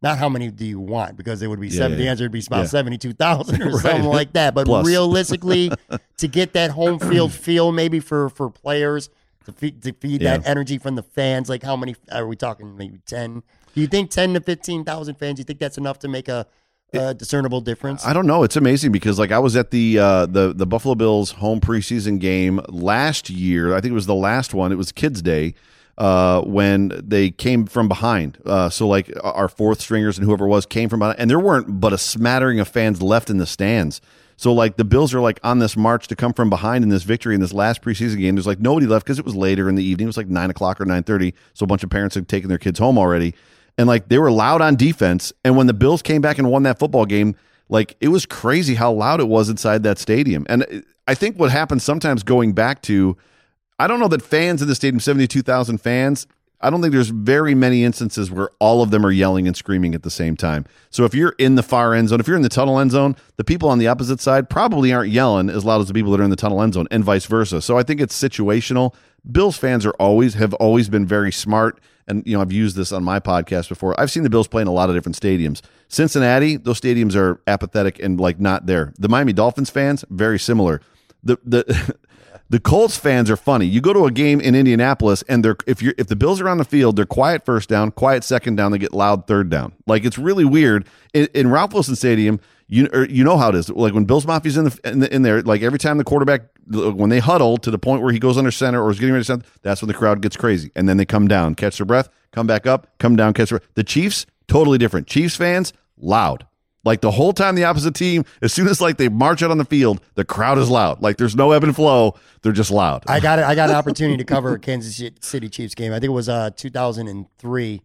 Not how many do you want, because it would be the answer would be about 72,000 or something like that. But realistically, to get that home field feel, maybe for players. To feed that energy from the fans, like how many are we talking? Maybe 10. Do you think 10,000 to 15,000 fans? Do you think that's enough to make a discernible difference? I don't know. It's amazing because, like, I was at the Buffalo Bills home preseason game last year. I think it was the last one. It was Kids Day when they came from behind. So like our fourth stringers and whoever it was came from behind, and there weren't but a smattering of fans left in the stands. So, like, the Bills are, like, on this march to come from behind in this victory in this last preseason game. There's, like, nobody left because it was later in the evening. It was, like, 9 o'clock or 9:30, so a bunch of parents had taken their kids home already. And, like, they were loud on defense. And when the Bills came back and won that football game, like, it was crazy how loud it was inside that stadium. And I think what happens sometimes going back to, I don't know that fans in the stadium, 72,000 fans, I don't think there's very many instances where all of them are yelling and screaming at the same time. So if you're in the far end zone, if you're in the tunnel end zone, the people on the opposite side probably aren't yelling as loud as the people that are in the tunnel end zone, and vice versa. So I think it's situational. Bills fans have always been very smart. And, you know, I've used this on my podcast before. I've seen the Bills play in a lot of different stadiums. Cincinnati, those stadiums are apathetic and, like, not there. The Miami Dolphins fans, very similar. The Colts fans are funny. You go to a game in Indianapolis, and if the Bills are on the field, they're quiet first down, quiet second down, they get loud third down. Like, it's really weird. In Ralph Wilson Stadium, you know how it is. Like, when Bills Mafia's in there, like, every time the quarterback, when they huddle to the point where he goes under center or is getting ready to center, that's when the crowd gets crazy, and then they come down, catch their breath, come back up, come down, catch their breath. The Chiefs, totally different. Chiefs fans, loud. Like, the whole time the opposite team, as soon as, like, they march out on the field, the crowd is loud. Like, there's no ebb and flow. They're just loud. I got an opportunity to cover a Kansas City Chiefs game. I think it was 2003.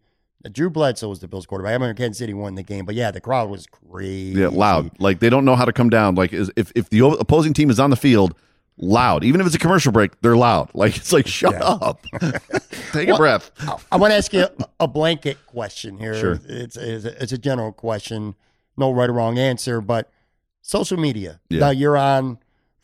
Drew Bledsoe was the Bills quarterback. I remember Kansas City won the game. But, yeah, the crowd was crazy. Yeah, loud. Like, they don't know how to come down. Like, if the opposing team is on the field, loud. Even if it's a commercial break, they're loud. Like, it's like, shut up. Take a breath. I want to ask you a blanket question here. Sure. It's a general question. No right or wrong answer, but social media. Yeah. Now, you're on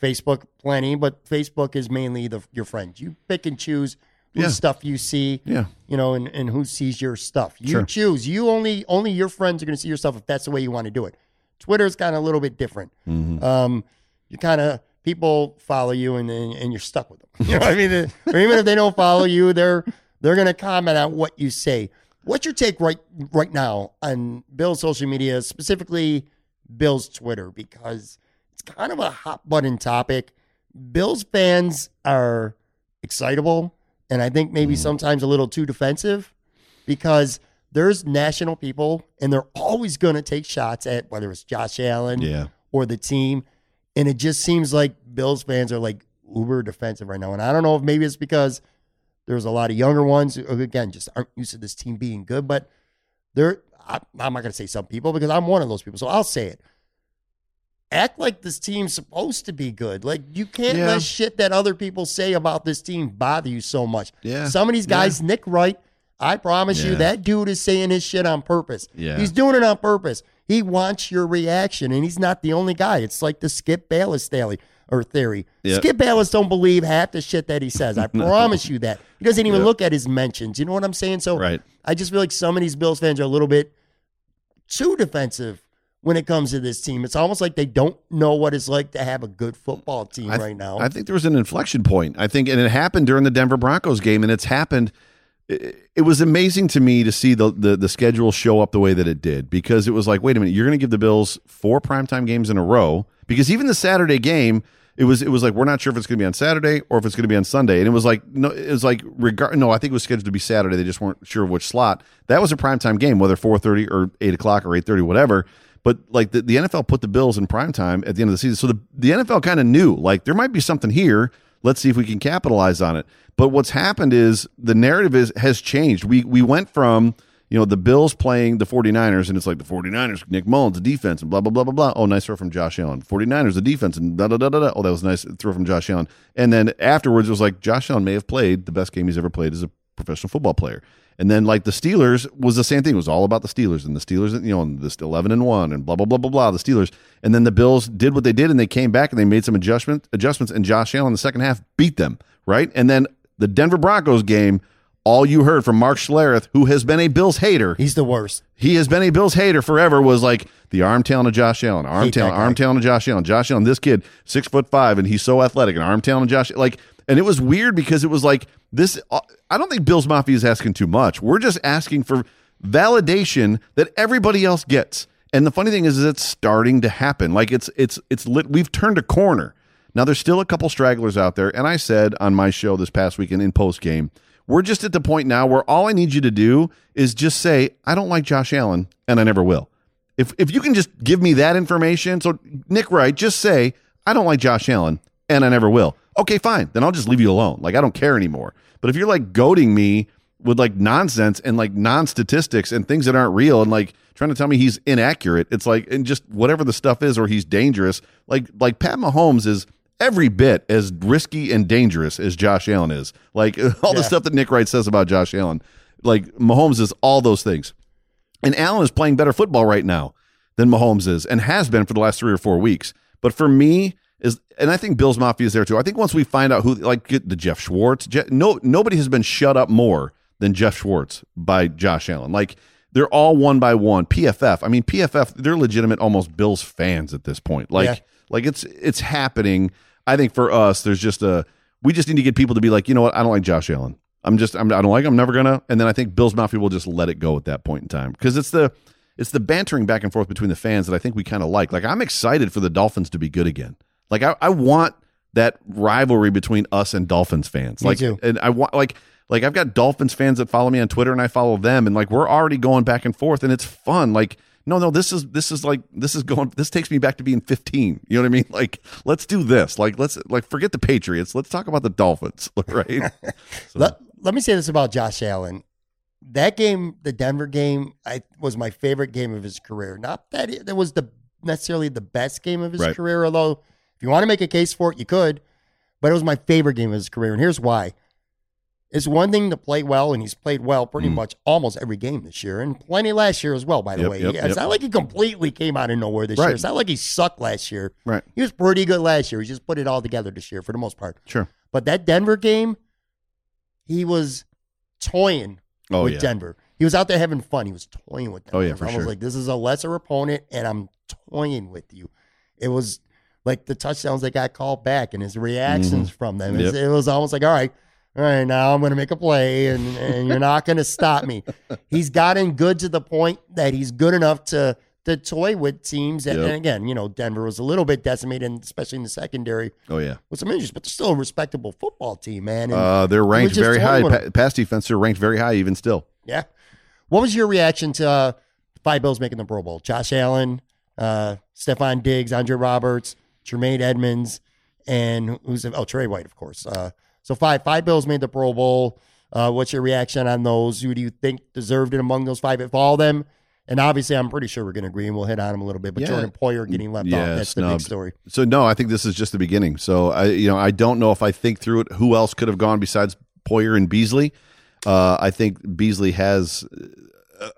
Facebook plenty, but Facebook is mainly your friends. You pick and choose whose stuff you see, and who sees your stuff. You choose. You only your friends are going to see your stuff if that's the way you want to do it. Twitter's kind of a little bit different. Mm-hmm. You kind of people follow you, and you're stuck with them. You know what I mean? Or even if they don't follow you, they're going to comment on what you say. What's your take right now on Bill's social media, specifically Bill's Twitter? Because it's kind of a hot-button topic. Bills fans are excitable, and I think maybe sometimes a little too defensive, because there's national people, and they're always going to take shots at whether it's Josh Allen or the team. And it just seems like Bills fans are, like, uber defensive right now. And I don't know if maybe it's because There's a lot of younger ones who, again, just aren't used to this team being good. But I'm not going to say some people because I'm one of those people. So I'll say it. Act like this team's supposed to be good. Like, you can't let shit that other people say about this team bother you so much. Yeah. Some of these guys, Nick Wright, I promise you, that dude is saying his shit on purpose. Yeah. He's doing it on purpose. He wants your reaction, and he's not the only guy. It's like the Skip Bayless theory. Yep. Skip Bayless don't believe half the shit that he says. I promise you that. He doesn't even look at his mentions. You know what I'm saying? So I just feel like some of these Bills fans are a little bit too defensive when it comes to this team. It's almost like they don't know what it's like to have a good football team right now. I think there was an inflection point. I think, and it happened during the Denver Broncos game, and it's happened. It was amazing to me to see the schedule show up the way that it did, because it was like, wait a minute, you're going to give the Bills 4 primetime games in a row, because even the Saturday game, it was like, we're not sure if it's going to be on Saturday or if it's going to be on Sunday. And it was like, I think it was scheduled to be Saturday. They just weren't sure which slot. That was a primetime game, whether 4:30 or 8 o'clock or 8:30, whatever. But like the NFL put the Bills in prime time at the end of the season. So the NFL kind of knew, like, there might be something here. Let's see if we can capitalize on it. But what's happened is the narrative has changed. We went from, the Bills playing the 49ers, and it's like the 49ers, Nick Mullins, the defense, and blah, blah, blah, blah, blah. Oh, nice throw from Josh Allen. 49ers, the defense, and da, da, da, da, da. Oh, that was a nice throw from Josh Allen. And then afterwards, it was like Josh Allen may have played the best game he's ever played as a professional football player. And then, like, the Steelers was the same thing. It was all about the Steelers and the Steelers, and this 11-1 and blah, blah, blah, blah, blah, the Steelers. And then the Bills did what they did, and they came back and they made some adjustments, and Josh Allen in the second half beat them, right? And then the Denver Broncos game, all you heard from Mark Schlereth, who has been a Bills hater. He's the worst. He has been a Bills hater forever, was like the arm talent of Josh Allen, arm talent of Josh Allen. Josh Allen, this kid, 6'5", and he's so athletic, and arm talent of Josh. Like, and it was weird because it was like, this, I don't think Bills Mafia is asking too much. We're just asking for validation that everybody else gets. And the funny thing is it's starting to happen. Like, it's lit. We've turned a corner. Now, there's still a couple stragglers out there. And I said on my show this past weekend in postgame, we're just at the point now where all I need you to do is just say, I don't like Josh Allen, and I never will. If you can just give me that information. So, Nick Wright, just say, I don't like Josh Allen, and I never will. Okay, fine. Then I'll just leave you alone. Like, I don't care anymore. But if you're like goading me with like nonsense and like non-statistics and things that aren't real and like trying to tell me he's inaccurate, it's like, and just whatever the stuff is, or he's dangerous. Like Pat Mahomes is every bit as risky and dangerous as Josh Allen is. Like, all the stuff that Nick Wright says about Josh Allen, like, Mahomes is all those things. And Allen is playing better football right now than Mahomes is, and has been for the last 3 or 4 weeks. But for me, and I think Bills Mafia is there too. I think once we find out who, like, the Jeff Schwartz, nobody has been shut up more than Jeff Schwartz by Josh Allen. Like, they're all one by one. PFF, I mean, PFF, they're legitimate almost Bills fans at this point. Like, like it's happening. I think for us, there's just we just need to get people to be like, you know what, I don't like Josh Allen. I don't like him. I'm never gonna. And then I think Bills Mafia will just let it go at that point in time, because it's the bantering back and forth between the fans that I think we kind of like. Like, I'm excited for the Dolphins to be good again. Like, I want that rivalry between us and Dolphins fans. Like, me too. And I want, like I've got Dolphins fans that follow me on Twitter, and I follow them, and like, we're already going back and forth, and it's fun. Like, no, this takes me back to being 15. You know what I mean? Like, let's do this. Like, let's forget the Patriots. Let's talk about the Dolphins, right? So. Let me say this about Josh Allen. That game, the Denver game, was my favorite game of his career. Not that it was necessarily the best game of his career, although if you want to make a case for it, you could. But it was my favorite game of his career, and here's why. It's one thing to play well, and he's played well pretty much almost every game this year, and plenty last year as well, by the way. It's not like he completely came out of nowhere this year. It's not like he sucked last year. Right. He was pretty good last year. He just put it all together this year for the most part. Sure. But that Denver game, he was toying with Denver. He was out there having fun. He was toying with Denver. Oh, yeah, for sure. I was like, this is a lesser opponent, and I'm toying with you. It was like the touchdowns that got called back and his reactions from them. It was almost like, all right, now I'm going to make a play, and you're not going to stop me. He's gotten good to the point that he's good enough to toy with teams. And, and again, Denver was a little bit decimated, especially in the secondary. Oh, yeah. With some injuries, but they're still a respectable football team, man. And they're ranked very high. Pass defense, they're ranked very high even still. Yeah. What was your reaction to 5 Bills making the Pro Bowl? Josh Allen, Stephon Diggs, Andre Roberts, Tremaine Edmonds, and Trey White, of course. So five Bills made the Pro Bowl. What's your reaction on those? Who do you think deserved it among those five? If all them, and obviously I'm pretty sure we're going to agree and we'll hit on them a little bit, but yeah. Jordan Poyer getting left off, that's snubbed. The big story. So no, I think this is just the beginning. So I don't know if I think through it, who else could have gone besides Poyer and Beasley? I think Beasley has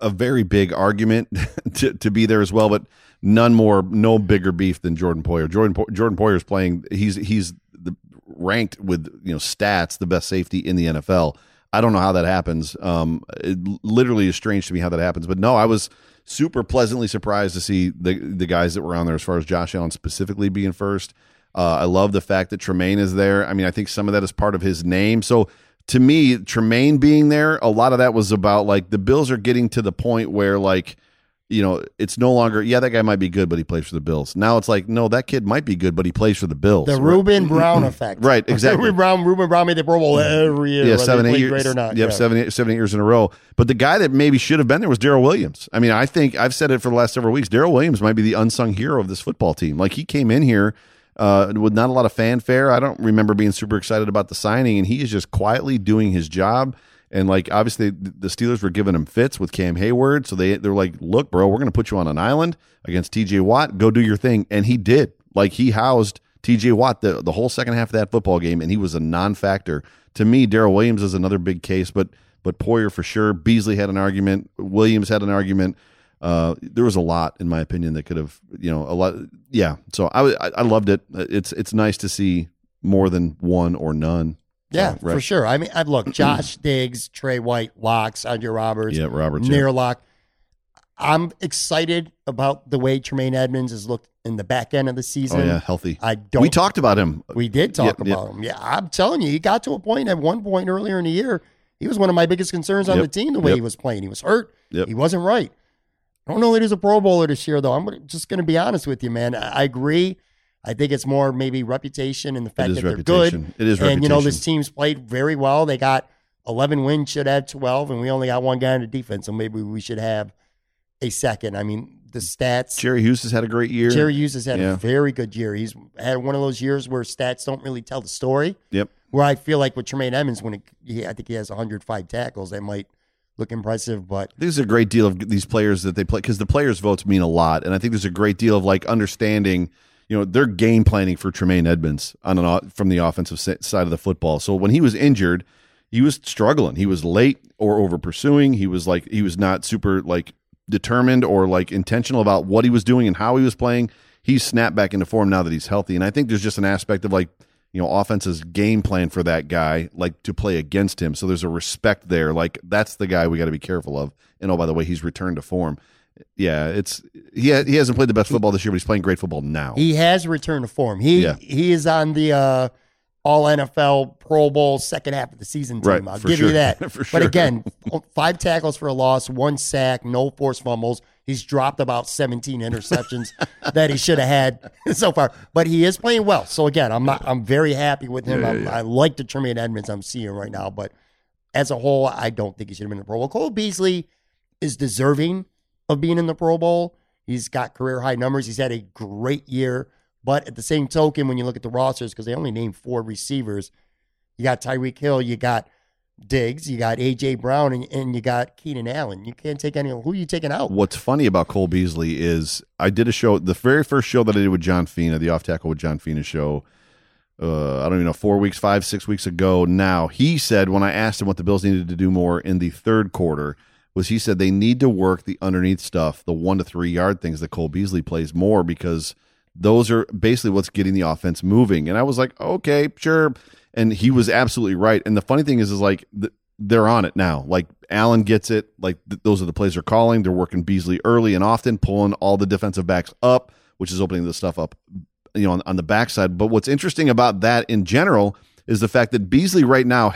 a very big argument to be there as well, but no bigger beef than Jordan Poyer. Jordan Poyer is playing. He's ranked with stats the best safety in the NFL. I don't know how that happens. It literally is strange to me how that happens. But no, I was super pleasantly surprised to see the guys that were on there as far as Josh Allen specifically being first. I love the fact that Tremaine is there. I mean, I think some of that is part of his name. So to me, Tremaine being there, a lot of that was about like the Bills are getting to the point where it's no longer, that guy might be good, but he plays for the Bills. Now it's like, no, that kid might be good, but he plays for the Bills. The Reuben Brown effect. Right, exactly. Reuben Brown made the Pro Bowl every year. Yeah, 7-8 years. Great or not. Yep, yeah. 7-8 years in a row. But the guy that maybe should have been there was Darrell Williams. I mean, I think I've said it for the last several weeks. Darrell Williams might be the unsung hero of this football team. Like, he came in here with not a lot of fanfare. I don't remember being super excited about the signing, and he is just quietly doing his job. And obviously the Steelers were giving him fits with Cam Hayward. So they're like, look, bro, we're going to put you on an island against TJ Watt. Go do your thing. And he did. He housed TJ Watt the whole second half of that football game. And he was a non-factor to me. Darrell Williams is another big case, but Poyer for sure. Beasley had an argument. Williams had an argument. There was a lot, in my opinion, that could have, a lot. Yeah. So I loved it. It's nice to see more than one or none. Yeah, right. For sure. I mean, look, Josh Diggs, Trey White, Locks, Andre Roberts, Nearlock. I'm excited about the way Tremaine Edmonds has looked in the back end of the season. Oh, yeah, healthy. We talked about him. We did talk about him. Yeah, I'm telling you, he got to a point at one point earlier in the year. He was one of my biggest concerns on the team, the way he was playing. He was hurt. He wasn't right. I don't know that he's a Pro Bowler this year, though. I'm just going to be honest with you, man. I agree. I think it's more maybe reputation and the fact that they're good. It is reputation. And, this team's played very well. They got 11 wins, should have 12, and we only got one guy in the defense, so maybe we should have a second. I mean, the stats. Jerry Hughes has had a great year. Jerry Hughes has had a very good year. He's had one of those years where stats don't really tell the story. Yep. Where I feel like with Tremaine Edmonds, I think he has 105 tackles, that might look impressive, but there's a great deal of these players that they play, because the players' votes mean a lot, and I think there's a great deal of understanding they're game planning for Tremaine Edmonds from the offensive side of the football. So when he was injured, he was struggling. He was late or over pursuing. He was not super determined or intentional about what he was doing and how he was playing. He's snapped back into form now that he's healthy. And I think there's just an aspect of offense's game plan for that guy, to play against him. So there's a respect there. That's the guy we got to be careful of. And oh, by the way, he's returned to form. Yeah, he hasn't played the best football this year, but he's playing great football now. He has returned to form. He is on the All-NFL Pro Bowl second half of the season team. Right, I'll give you that. For sure. But again, 5 tackles for a loss, 1 sack, no forced fumbles. He's dropped about 17 interceptions that he should have had so far. But he is playing well. So again, I'm very happy with him. I like the Tremaine Edmonds I'm seeing right now. But as a whole, I don't think he should have been in the Pro Bowl. Cole Beasley is deserving of being in the Pro Bowl. He's got career-high numbers. He's had a great year. But at the same token, when you look at the rosters, because they only named 4 receivers, you got Tyreek Hill, you got Diggs, you got A.J. Brown, and you got Keenan Allen. You can't take any. Who are you taking out? What's funny about Cole Beasley is I did a show, the very first show that I did with John Fina, the Off Tackle with John Fina show, I don't even know, 5-6 weeks ago now. He said when I asked him what the Bills needed to do more in the third quarter, he said they need to work the underneath stuff, the 1 to 3 yard things that Cole Beasley plays more, because those are basically what's getting the offense moving. And I was like, okay, sure. And he was absolutely right. And the funny thing is they're on it now. Allen gets it. Those are the plays they're calling. They're working Beasley early and often, pulling all the defensive backs up, which is opening the stuff up, on the backside. But what's interesting about that in general is the fact that Beasley right now,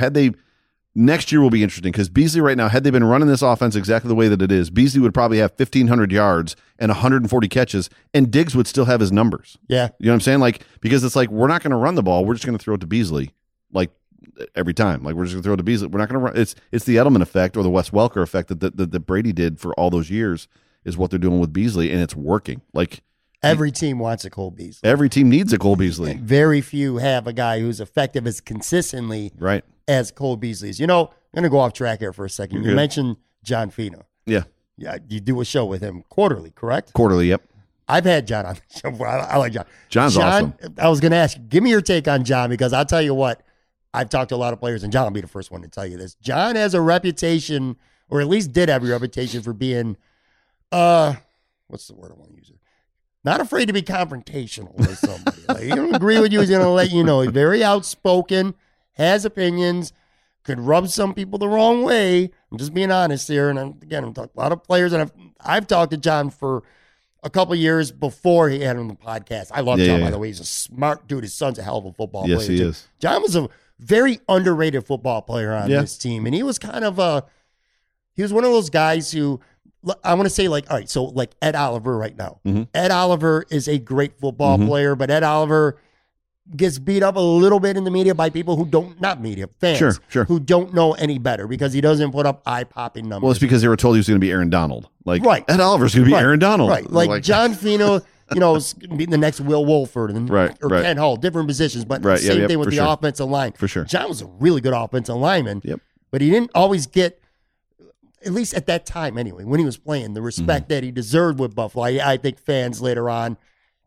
next year will be interesting, because Beasley right now, had they been running this offense exactly the way that it is, Beasley would probably have 1,500 yards and 140 catches, and Diggs would still have his numbers. Yeah. You know what I'm saying? Because it's we're not going to run the ball. We're just going to throw it to Beasley, every time. We're just going to throw it to Beasley. We're not going to run. It's the Edelman effect or the Wes Welker effect that Brady did for all those years is what they're doing with Beasley, and it's working. Every team wants a Cole Beasley. Every team needs a Cole Beasley. Very few have a guy who's effective as consistently as Cole Beasley is. I'm going to go off track here for a second. You're good. Mentioned John Fina. Yeah. Yeah, you do a show with him quarterly, correct? Quarterly, yep. I've had John on the show before. I like John. John's awesome. I was going to ask, give me your take on John, because I'll tell you what, I've talked to a lot of players, and John will be the first one to tell you this. John has a reputation, or at least did have a reputation for being, what's the word I want to use here? Not afraid to be confrontational with somebody. Like, he don't agree with you, he's going to let you know. He's very outspoken, has opinions, could rub some people the wrong way. I'm just being honest here. And I'm talking to a lot of players, and I've talked to John for a couple of years before he had him on the podcast. I love John, by the way. He's a smart dude. His son's a hell of a football player. Yes, he is. John was a very underrated football player on this team. And he was kind of he was one of those guys who, I want to say, like, all right, so like Ed Oliver right now. Mm-hmm. Ed Oliver is a great football player, but Ed Oliver gets beat up a little bit in the media by people who don't, not media, fans, who don't know any better because he doesn't put up eye-popping numbers. Well, it's because they were told he was going to be Aaron Donald. Like, Ed Oliver's going to be Aaron Donald. Right, like John Fino, you know, is going to be the next Will Wolford and or Ken Hall, different positions, but same thing with the offensive line. For sure. John was a really good offensive lineman, but he didn't always get, at least at that time anyway, when he was playing, the respect that he deserved with Buffalo. I think fans later on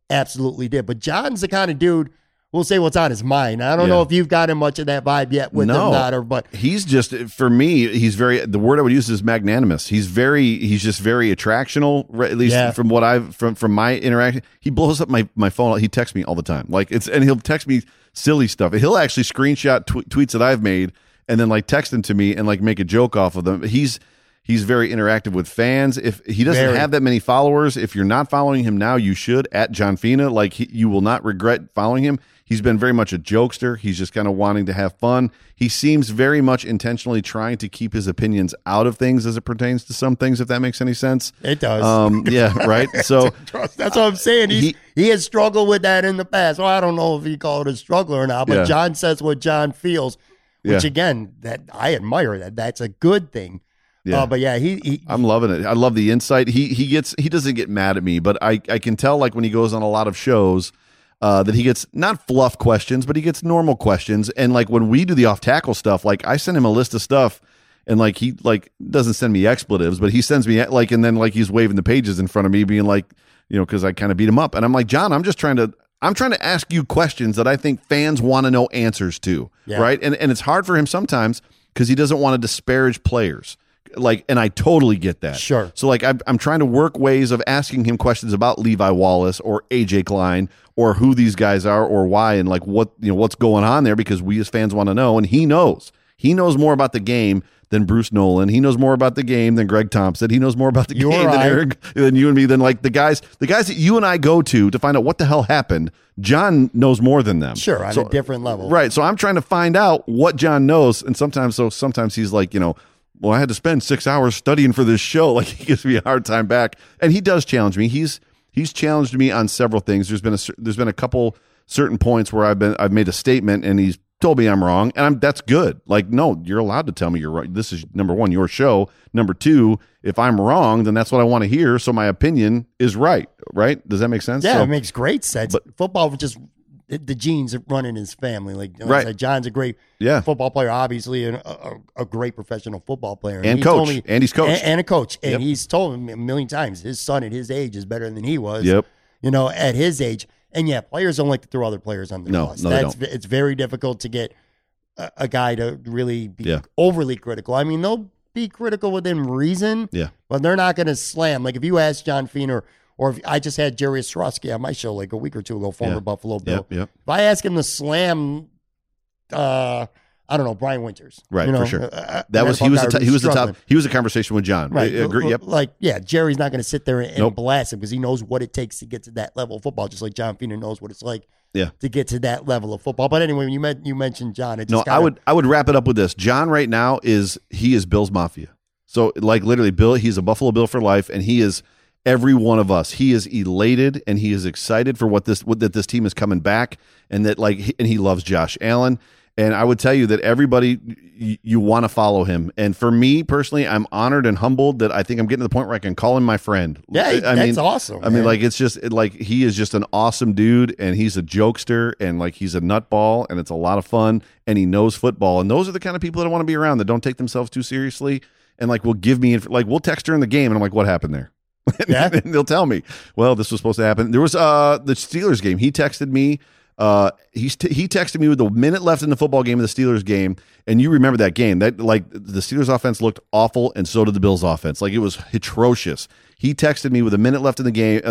absolutely did. But John's the kind of dude, we'll say what's on his mind. I don't know if you've gotten much of that vibe yet with him, Nodder, but he's just, for me, he's very, the word I would use is magnanimous. He's just very attractional, at least from what I've, from my interaction. He blows up my phone. He texts me all the time. Like, it's, and he'll text me silly stuff. He'll actually screenshot tweets that I've made and then like text them to me and like make a joke off of them. He's very interactive with fans. If he doesn't have that many followers, if you're not following him now, you should, at John Fina. Like, you will not regret following him. He's been very much a jokester. He's just kind of wanting to have fun. He seems very much intentionally trying to keep his opinions out of things as it pertains to some things, if that makes any sense. It does. So that's what I'm saying. He has struggled with that in the past. Well, I don't know if he called it a struggle or not, but John says what John feels, which again, that I admire that. That's a good thing. Yeah. But yeah, I'm loving it. I love the insight. He doesn't get mad at me, but I can tell, like, when he goes on a lot of shows, that he gets not fluff questions, but he gets normal questions. And like when we do the off tackle stuff, like I send him a list of stuff, and like he like doesn't send me expletives, but he sends me like, and then like he's waving the pages in front of me, being like, you know, because I kind of beat him up. And I'm like, John, I'm trying to ask you questions that I think fans want to know answers to, right? And it's hard for him sometimes because he doesn't want to disparage players. Like, and I totally get that. Sure. So like I'm trying to work ways of asking him questions about Levi Wallace or AJ Klein or who these guys are or why, and like what, you know, what's going on there, because we as fans want to know. And he knows more about the game than Bruce Nolan. He knows more about the game than Greg Thompson. He knows more about the game than Eric, than you and me, than like the guys that you and I go to find out what the hell happened. John knows more than them. Sure, on a different level. Right. So I'm trying to find out what John knows, and sometimes he's like, you know, well, I had to spend 6 hours studying for this show. Like, he gives me a hard time back, and he does challenge me. He's challenged me on several things. There's been a couple certain points where I've made a statement, and he's told me I'm wrong, and that's good. Like, no, you're allowed to tell me you're right. This is, number one, your show. Number two, if I'm wrong, then that's what I want to hear. So my opinion is right. Right? Does that make sense? Yeah, so, it makes great sense. But football was just the genes running his family. Like John's a great football player, obviously, and a great professional football player. And coach. And he's coached. And a coach. And he's told him a million times, his son at his age is better than he was, you know, at his age. And yeah, players don't like to throw other players under the bus. It's very difficult to get a guy to really be overly critical. I mean, they'll be critical within reason, but they're not going to slam. Like, if you ask John Fina, or if I just had Jerry Ostrowski on my show like a week or two ago, former Buffalo Bill. Yep. If I ask him to slam, I don't know, Brian Winters. Right, you know, for sure. He was a conversation with John. Right. Jerry's not going to sit there and blast him because he knows what it takes to get to that level of football, just like John Fina knows what it's like to get to that level of football. But anyway, when you mentioned John, it's I would wrap it up with this. John right now is Bill's Mafia. So like literally Bill, he's a Buffalo Bill for life, and he is every one of us. He is elated and he is excited for what this team is coming back, and that he loves Josh Allen, And I would tell you that everybody, you want to follow him. And for me personally, I'm honored and humbled that I think I'm getting to the point where I can call him my friend. Yeah, that's awesome. I mean, like, it's just like, he is just an awesome dude, and he's a jokester, and like, he's a nutball, and it's a lot of fun, and he knows football. And those are the kind of people that I want to be around, that don't take themselves too seriously. And like, will give me, like, we'll text during the game, and I'm like, what happened there? Yeah. And they'll tell me, well, this was supposed to happen. There was the Steelers game. He texted me. He texted me with a minute left in the football game of the Steelers game, and you remember that game. That, like, the Steelers offense looked awful, and so did the Bills offense. Like, it was atrocious. He texted me with a minute left in the game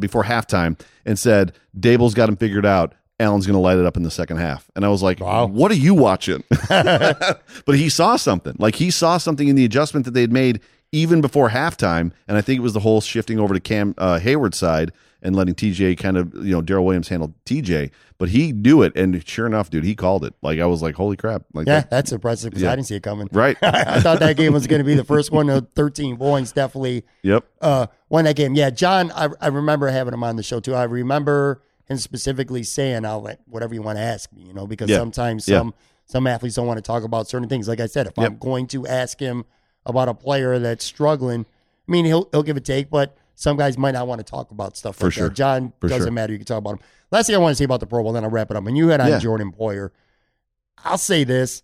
before halftime and said, Dable's got him figured out. Allen's going to light it up in the second half. And I was like, wow. What are you watching? But he saw something. Like, he saw something in the adjustment that they had made even before halftime, and I think it was the whole shifting over to Cam Hayward's side and letting TJ kind of, you know, Darrell Williams handle TJ, but he knew it, and sure enough, dude, he called it. Like, I was like, holy crap. Like, yeah, that's impressive, because I didn't see it coming. Right. I thought that game was going to be the first one of 13 points, definitely. Yep. Won that game. Yeah, John, I remember having him on the show, too. I remember him specifically saying, I'll let whatever you want to ask me, you know, because sometimes some athletes don't want to talk about certain things. Like I said, if I'm going to ask him about a player that's struggling, I mean, he'll give a take, but some guys might not want to talk about stuff like that. John, doesn't matter. You can talk about him. Last thing I want to say about the Pro Bowl, then I'll wrap it up. And you had on Jordan Poyer. I'll say this.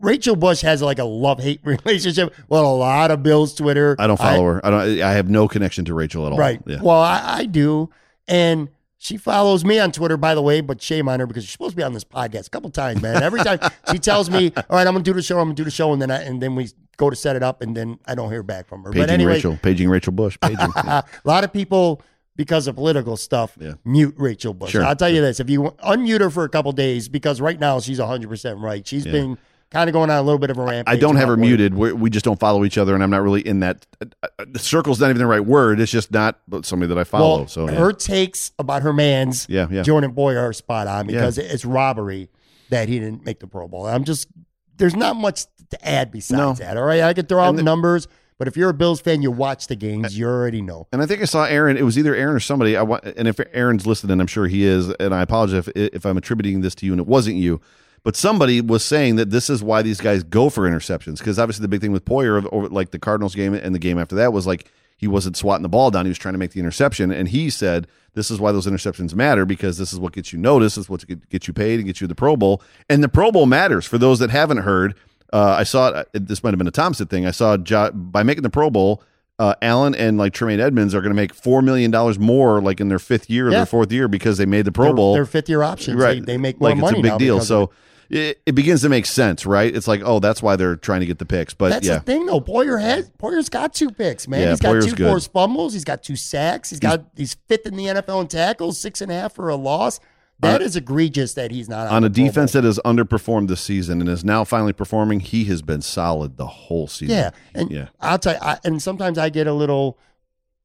Rachel Bush has like a love-hate relationship with a lot of Bill's Twitter. I don't follow her. I have no connection to Rachel at all. Right. Yeah. Well, I do. And she follows me on Twitter, by the way, but shame on her, because she's supposed to be on this podcast a couple times, man. Every time she tells me, all right, I'm going to do the show. And then we go to set it up, and then I don't hear back from her. Paging, but anyway, Paging Rachel Bush. A lot of people, because of political stuff, mute Rachel Bush. Sure. I'll tell you this. If you unmute her for a couple days, because right now she's 100% right. She's been kind of going on a little bit of a rampage. I don't have her muted. We just don't follow each other, and I'm not really in that. Circle's not even the right word. It's just not somebody that I follow. Well, so her takes about her man's Jordan Boyer are spot on, because it's robbery that he didn't make the Pro Bowl. I'm just... There's not much to add besides that, all right? I could throw out the numbers, but if you're a Bills fan, you watch the games, you already know. And I think I saw Aaron. It was either Aaron or somebody. And if Aaron's listening, I'm sure he is, and I apologize if I'm attributing this to you and it wasn't you, but somebody was saying that this is why these guys go for interceptions, because obviously the big thing with Poyer, over like the Cardinals game and the game after that, was like he wasn't swatting the ball down. He was trying to make the interception, and he said, this is why those interceptions matter, because this is what gets you noticed, this is what gets you paid and gets you the Pro Bowl. And the Pro Bowl matters. For those that haven't heard, I saw it, this might have been a Thompson thing. I saw by making the Pro Bowl, Allen and like Tremaine Edmonds are going to make $4 million more, like in their fifth year or their fourth year, because they made the Pro Bowl. Their fifth year options. Right. They make more money. It's a big deal. So it begins to make sense, right? It's like, oh, that's why they're trying to get the picks. But that's the thing, though. Poyer's got two picks, man. Yeah, he's got two forced fumbles. He's got two sacks. He's fifth in the NFL in tackles, 6.5 for a loss. That is egregious that he's not on a defense that has underperformed this season and is now finally performing. He has been solid the whole season. Yeah, and I'll tell you, and sometimes I get a little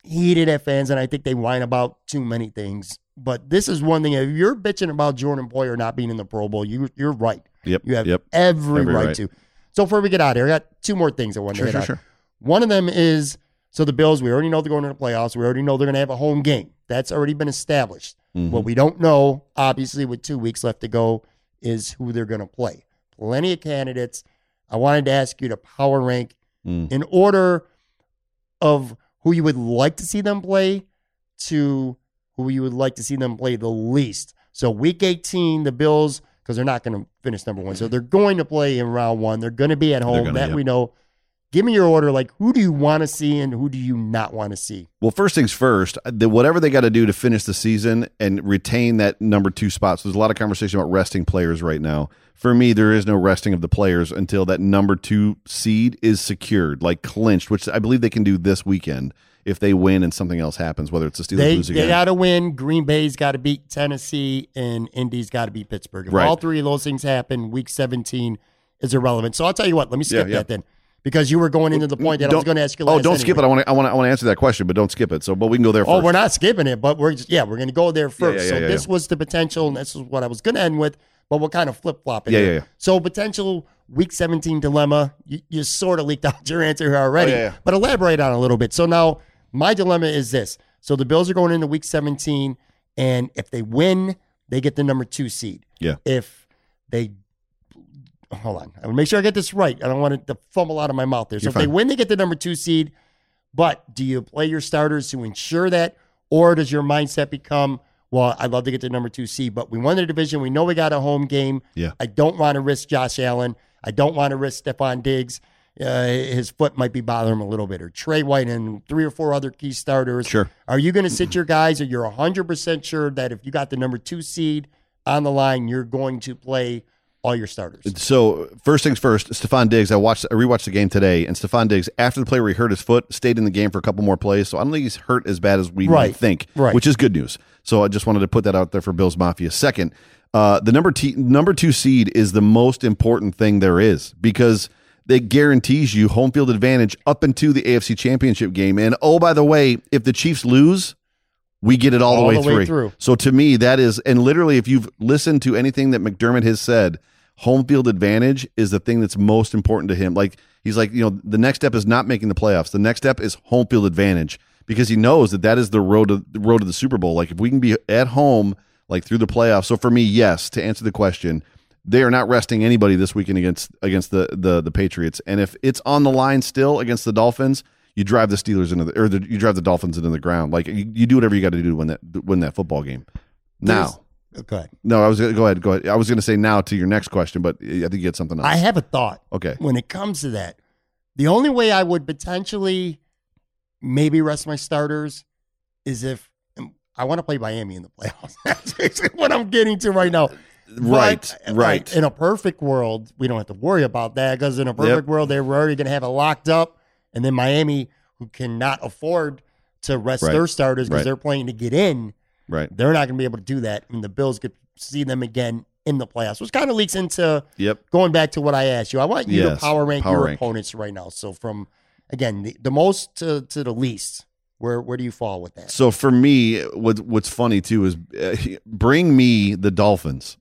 heated at fans, and I think they whine about too many things. But this is one thing. If you're bitching about Jordan Poyer not being in the Pro Bowl, you're right. Yep. You have every right to. So before we get out of here, I got two more things I want to hit on. One of them is, so the Bills, we already know they're going to the playoffs. We already know they're going to have a home game. That's already been established. Mm-hmm. What we don't know, obviously, with 2 weeks left to go, is who they're going to play. Plenty of candidates. I wanted to ask you to power rank in order of who you would like to see them play to who you would like to see them play the least. So week 18, the Bills, because they're not going to finish number one, so they're going to play in round one. They're going to be at home. We know. Give me your order. Like, who do you want to see and who do you not want to see? Well, first things first, whatever they got to do to finish the season and retain that number two spot. So there's a lot of conversation about resting players right now. For me, there is no resting of the players until that number two seed is secured, like clinched, which I believe they can do this weekend if they win and something else happens, whether it's the Steelers lose again. They got to win. Green Bay's got to beat Tennessee, and Indy's got to beat Pittsburgh. If all three of those things happen, week 17 is irrelevant. So I'll tell you what, let me skip that then, because you were going into the point that I was going to ask you. Skip it. I want to answer that question, but don't skip it. So, but we can go there first. Oh, we're not skipping it, but we're going to go there first. This was the potential, and this is what I was going to end with, but we'll kind of flip-flop it. Yeah. So potential week 17 dilemma, you sort of leaked out your answer here already, but elaborate on it a little bit. So now my dilemma is this. So the Bills are going into week 17, and if they win, they get the number two seed. Yeah. If they hold on. I want to make sure I get this right. I don't want it to fumble out of my mouth there. So if they win, they get the number 2 seed. But do you play your starters to ensure that? Or does your mindset become, well, I'd love to get to number 2 seed, but we won the division. We know we got a home game. Yeah. I don't want to risk Josh Allen. I don't want to risk Stephon Diggs. His foot might be bothering him a little bit. Or Trey White and 3 or 4 other key starters. Sure. Are you going to sit your guys, or you're 100% sure that if you got the number 2 seed on the line, you're going to play all your starters? So first things first, Stephon Diggs, I rewatched the game today, and Stephon Diggs, after the play where he hurt his foot, stayed in the game for a couple more plays. So I don't think he's hurt as bad as we might think, which is good news. So I just wanted to put that out there for Bills Mafia. Second, the number two seed is the most important thing there is, because that guarantees you home field advantage up into the AFC Championship game. And, oh, by the way, if the Chiefs lose, we get it all the way through. So to me, that is, and literally if you've listened to anything that McDermott has said, home field advantage is the thing that's most important to him. Like, he's like, the next step is not making the playoffs. The next step is home field advantage, because he knows that is the road to the Super Bowl. Like, if we can be at home, like, through the playoffs. So for me, yes, to answer the question, they are not resting anybody this weekend against the Patriots. And if it's on the line still against the Dolphins, you drive the Steelers you drive the Dolphins into the ground. Like, you do whatever you got to do to win that football game. Now, go ahead. No, I was going to go ahead. I was going to say now to your next question, but I think you had something else. I have a thought. Okay. When it comes to that, the only way I would potentially maybe rest my starters is if I want to play Miami in the playoffs. That's what I'm getting to right now. Right, but, right. In a perfect world, we don't have to worry about that, because in a perfect world, they're already going to have it locked up. And then Miami, who cannot afford to rest their starters because they're playing to get in, they're not going to be able to do that. And the Bills could see them again in the playoffs, which kind of leaks into going back to what I asked you. I want you to power rank your opponents right now. So from, again, the most to the least. Where do you fall with that? So for me, what's funny too is bring me the Dolphins.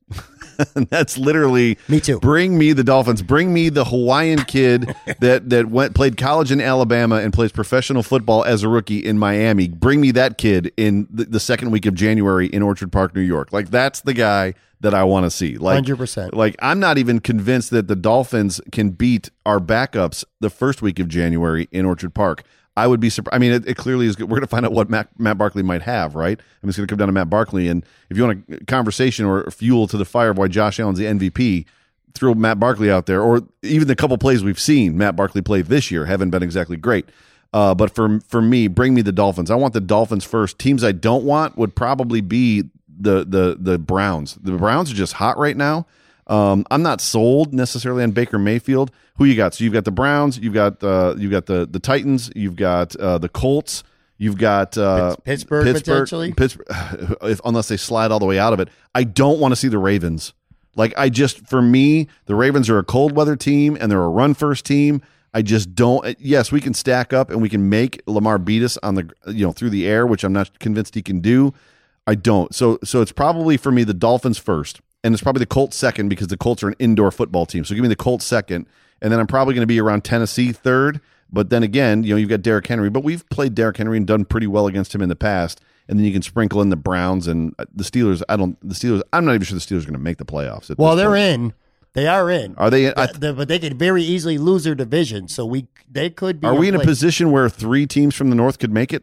That's literally me too. Bring me the Dolphins. Bring me the Hawaiian kid that played college in Alabama and plays professional football as a rookie in Miami. Bring me that kid in the second week of January in Orchard Park, New York. Like, that's the guy that I want to see. Like 100%. Like, I'm not even convinced that the Dolphins can beat our backups the first week of January in Orchard Park. I would be surprised. I mean, it clearly is good. We're going to find out what Matt Barkley might have, right? I mean, it's going to come down to Matt Barkley. And if you want a conversation or fuel to the fire of why Josh Allen's the MVP, throw Matt Barkley out there. Or even the couple plays we've seen Matt Barkley play this year haven't been exactly great. But for me, bring me the Dolphins. I want the Dolphins first. Teams I don't want would probably be the Browns. The Browns are just hot right now. I'm not sold necessarily on Baker Mayfield. Who you got? So you've got the Browns, you've got the Titans, you've got the Colts, you've got Pittsburgh potentially. Unless they slide all the way out of it, I don't want to see the Ravens. Like, for me, the Ravens are a cold weather team and they're a run first team. I just don't. Yes, we can stack up and we can make Lamar beat us on the through the air, which I'm not convinced he can do. I don't. So it's probably for me the Dolphins first. And it's probably the Colts second, because the Colts are an indoor football team. So give me the Colts second. And then I'm probably going to be around Tennessee third. But then again, you've got Derrick Henry. But we've played Derrick Henry and done pretty well against him in the past. And then you can sprinkle in the Browns and the Steelers. I'm not even sure the Steelers are going to make the playoffs. They are in. Are they in? But they could very easily lose their division. So they could be. Are we in a position where 3 teams from the North could make it?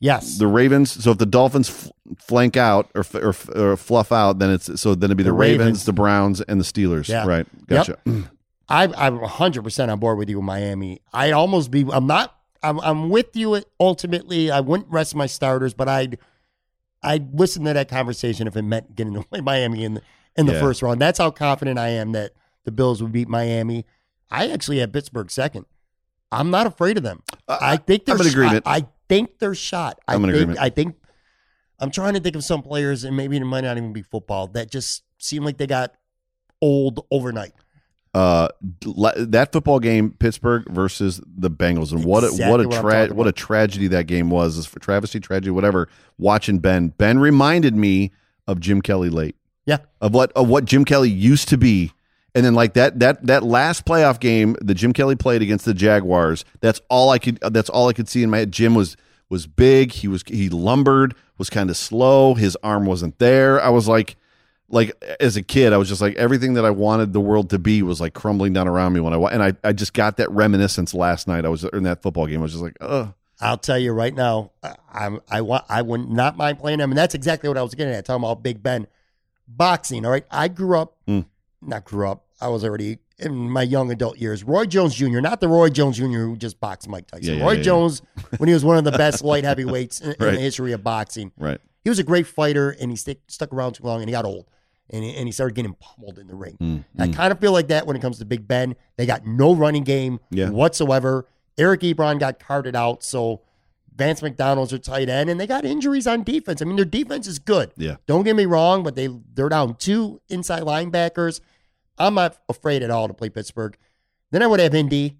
Yes, the Ravens. So if the Dolphins flank out or fluff out, then it'd be the Ravens, the Browns, and the Steelers. Yeah. Right? Gotcha. Yep. I'm 100% on board with you, Miami. I almost be. I'm not. I'm with you. Ultimately, I wouldn't rest my starters, but I'd listen to that conversation if it meant getting away Miami in the first round. That's how confident I am that the Bills would beat Miami. I actually have Pittsburgh second. I'm not afraid of them. I think they're. I'm in agreement. I think they're shot. I'm trying to think of some players, and maybe it might not even be football, that just seem like they got old overnight. That football game, Pittsburgh versus the Bengals, and what a tragedy that game was for travesty, tragedy, whatever. Watching Ben reminded me of Jim Kelly late. Yeah, of what Jim Kelly used to be. And then, like, that last playoff game that Jim Kelly played against the Jaguars, that's all I could see in my head. Jim was big. He lumbered, was kind of slow. His arm wasn't there. I was like, like as a kid, I was just like, everything that I wanted the world to be was like crumbling down around me when I just got that reminiscence last night. I was in that football game. I was just like, ugh. I'll tell you right now, I would not mind playing him. And that's exactly what I was getting at, talking about Big Ben boxing. All right. I grew up, I was already in my young adult years. Roy Jones Jr., not the Roy Jones Jr. who just boxed Mike Tyson. Jones, when he was one of the best light heavyweights in the history of boxing. Right. He was a great fighter, and he stuck around too long, and he got old, and he started getting pummeled in the ring. I kind of feel like that when it comes to Big Ben. They got no running game whatsoever. Eric Ebron got carted out, so Vance McDonald's their tight end, and they got injuries on defense. I mean, their defense is good. Yeah. Don't get me wrong, but they're down two inside linebackers. I'm not afraid at all to play Pittsburgh. Then I would have Indy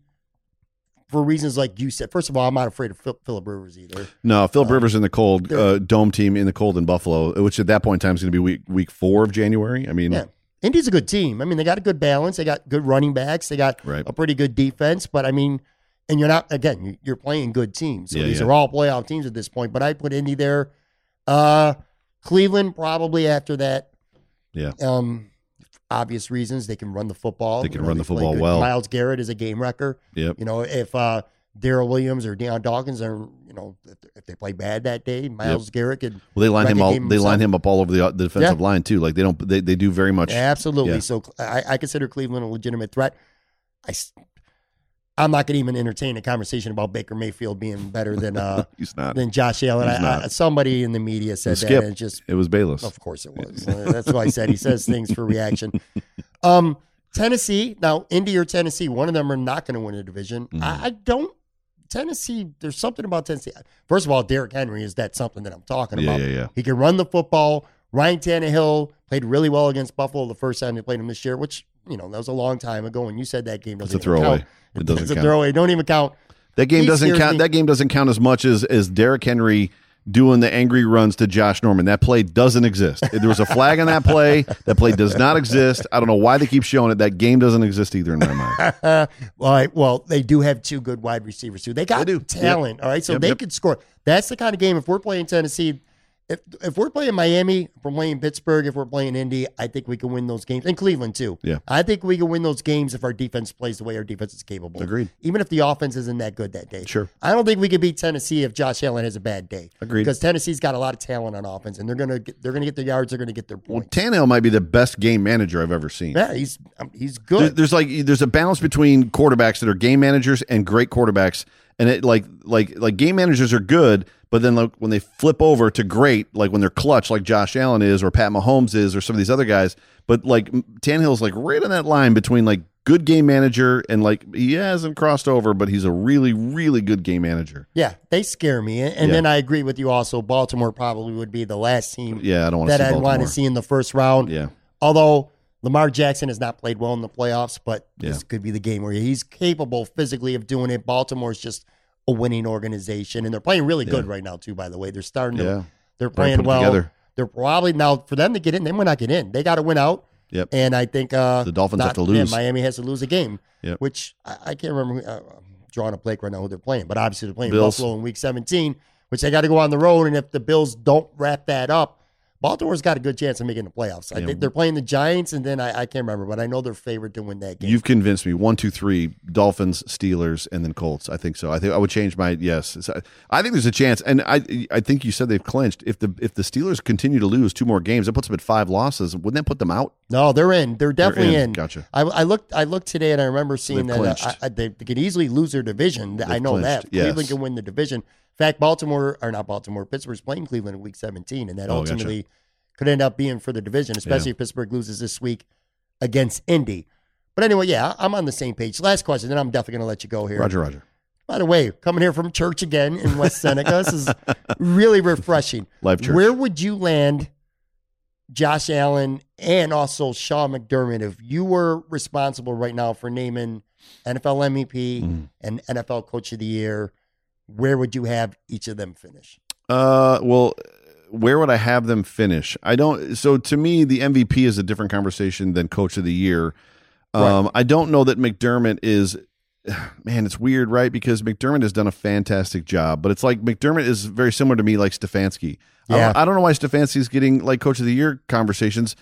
for reasons like you said. First of all, I'm not afraid of Phillip Rivers either. No, Phillip Rivers in the cold, dome team in the cold in Buffalo, which at that point in time is going to be week 4 of January. I mean, Indy's a good team. I mean, they got a good balance. They got good running backs. They got a pretty good defense, but I mean, and you're not, again, you're playing good teams. So these are all playoff teams at this point, but I put Indy there. Cleveland probably after that. Yeah. Obvious reasons. They can run the football. They can run the football well. Myles Garrett is a game wrecker. Yep. You know, if Darrell Williams or Deion Dawkins are, you know, if they play bad that day, Myles Garrett could. Well, they line him all. They line him up all over the defensive line too. Like they don't. They do very much. Absolutely. Yeah. So I consider Cleveland a legitimate threat. I'm not going to even entertain a conversation about Baker Mayfield being better than he's not. Than Josh Allen. Somebody in the media said that. And it was Bayless. Of course it was. That's why I said he says things for reaction. Tennessee, now Indy or Tennessee, one of them are not going to win a division. Tennessee, there's something about Tennessee. First of all, Derrick Henry is that something that I'm talking about. Yeah. He can run the football. Ryan Tannehill played really well against Buffalo the first time they played him this year, which, you know, that was a long time ago, and you said that game doesn't count. It's a throwaway. Don't even count. That game doesn't count. That game doesn't count as much as Derrick Henry doing the angry runs to Josh Norman. That play doesn't exist. There was a flag on that play. That play does not exist. I don't know why they keep showing it. That game doesn't exist either in my mind. All right. Well, they do have two good wide receivers, too. They got talent. Yep. All right. So they could score. That's the kind of game, if we're playing Tennessee, if we're playing Miami, if we're playing Pittsburgh, if we're playing Indy, I think we can win those games. And Cleveland, too. Yeah. I think we can win those games if our defense plays the way our defense is capable. Agreed. Even if the offense isn't that good that day. Sure. I don't think we can beat Tennessee if Josh Allen has a bad day. Agreed. Because Tennessee's got a lot of talent on offense, and they're going to get their yards, they're going to get their points. Well, Tannehill might be the best game manager I've ever seen. Yeah, he's good. There's a balance between quarterbacks that are game managers and great quarterbacks. And it like game managers are good, but then like when they flip over to great, like when they're clutch, like Josh Allen is, or Pat Mahomes is, or some of these other guys. But like Tannehill's like right on that line between like good game manager and like he hasn't crossed over, but he's a really, really good game manager. Yeah, they scare me, and then I agree with you. Also, Baltimore probably would be the last team. Yeah, I don't want that I'd want to see in the first round. Yeah, although Lamar Jackson has not played well in the playoffs, but this could be the game where he's capable physically of doing it. Baltimore's just a winning organization, and they're playing really good right now too, by the way. They're starting to they're playing well. Together. They're probably now for them to get in, they might not get in. They got to win out. Yep. And I think the Dolphins have to lose. Yeah, Miami has to lose a game, which I can't remember. I'm drawing a blank right now who they're playing, but obviously they're playing Bills. Buffalo in week 17, which they got to go on the road, and if the Bills don't wrap that up, Baltimore's got a good chance of making the playoffs. I think they're playing the Giants, and then I can't remember, but I know they're favored to win that game. You've convinced me. 1, 2, 3, Dolphins, Steelers, and then Colts. I think so. I think I would change my yes. I think there's a chance, and I think you said they've clinched. If the Steelers continue to lose 2 more games, it puts them at 5 losses. Wouldn't that put them out? No, they're in. They're definitely in. Gotcha. I looked today, and I remember seeing that they could easily lose their division. They've I know clinched. That. Yes. Cleveland can win the division. In fact, Pittsburgh's playing Cleveland in week 17, and that ultimately could end up being for the division, especially if Pittsburgh loses this week against Indy. But anyway, I'm on the same page. Last question, then I'm definitely going to let you go here. Roger. By the way, coming here from church again in West Seneca, this is really refreshing. Live church. Where would you land Josh Allen and also Sean McDermott if you were responsible right now for naming NFL MVP and NFL Coach of the Year? Where would you have each of them finish? Well, where would I have them finish? I don't. So to me, the MVP is a different conversation than Coach of the Year. Right. I don't know that McDermott is. Man, it's weird, right? Because McDermott has done a fantastic job, but it's like McDermott is very similar to me, like Stefanski. Yeah. I don't know why Stefanski is getting like Coach of the Year conversations.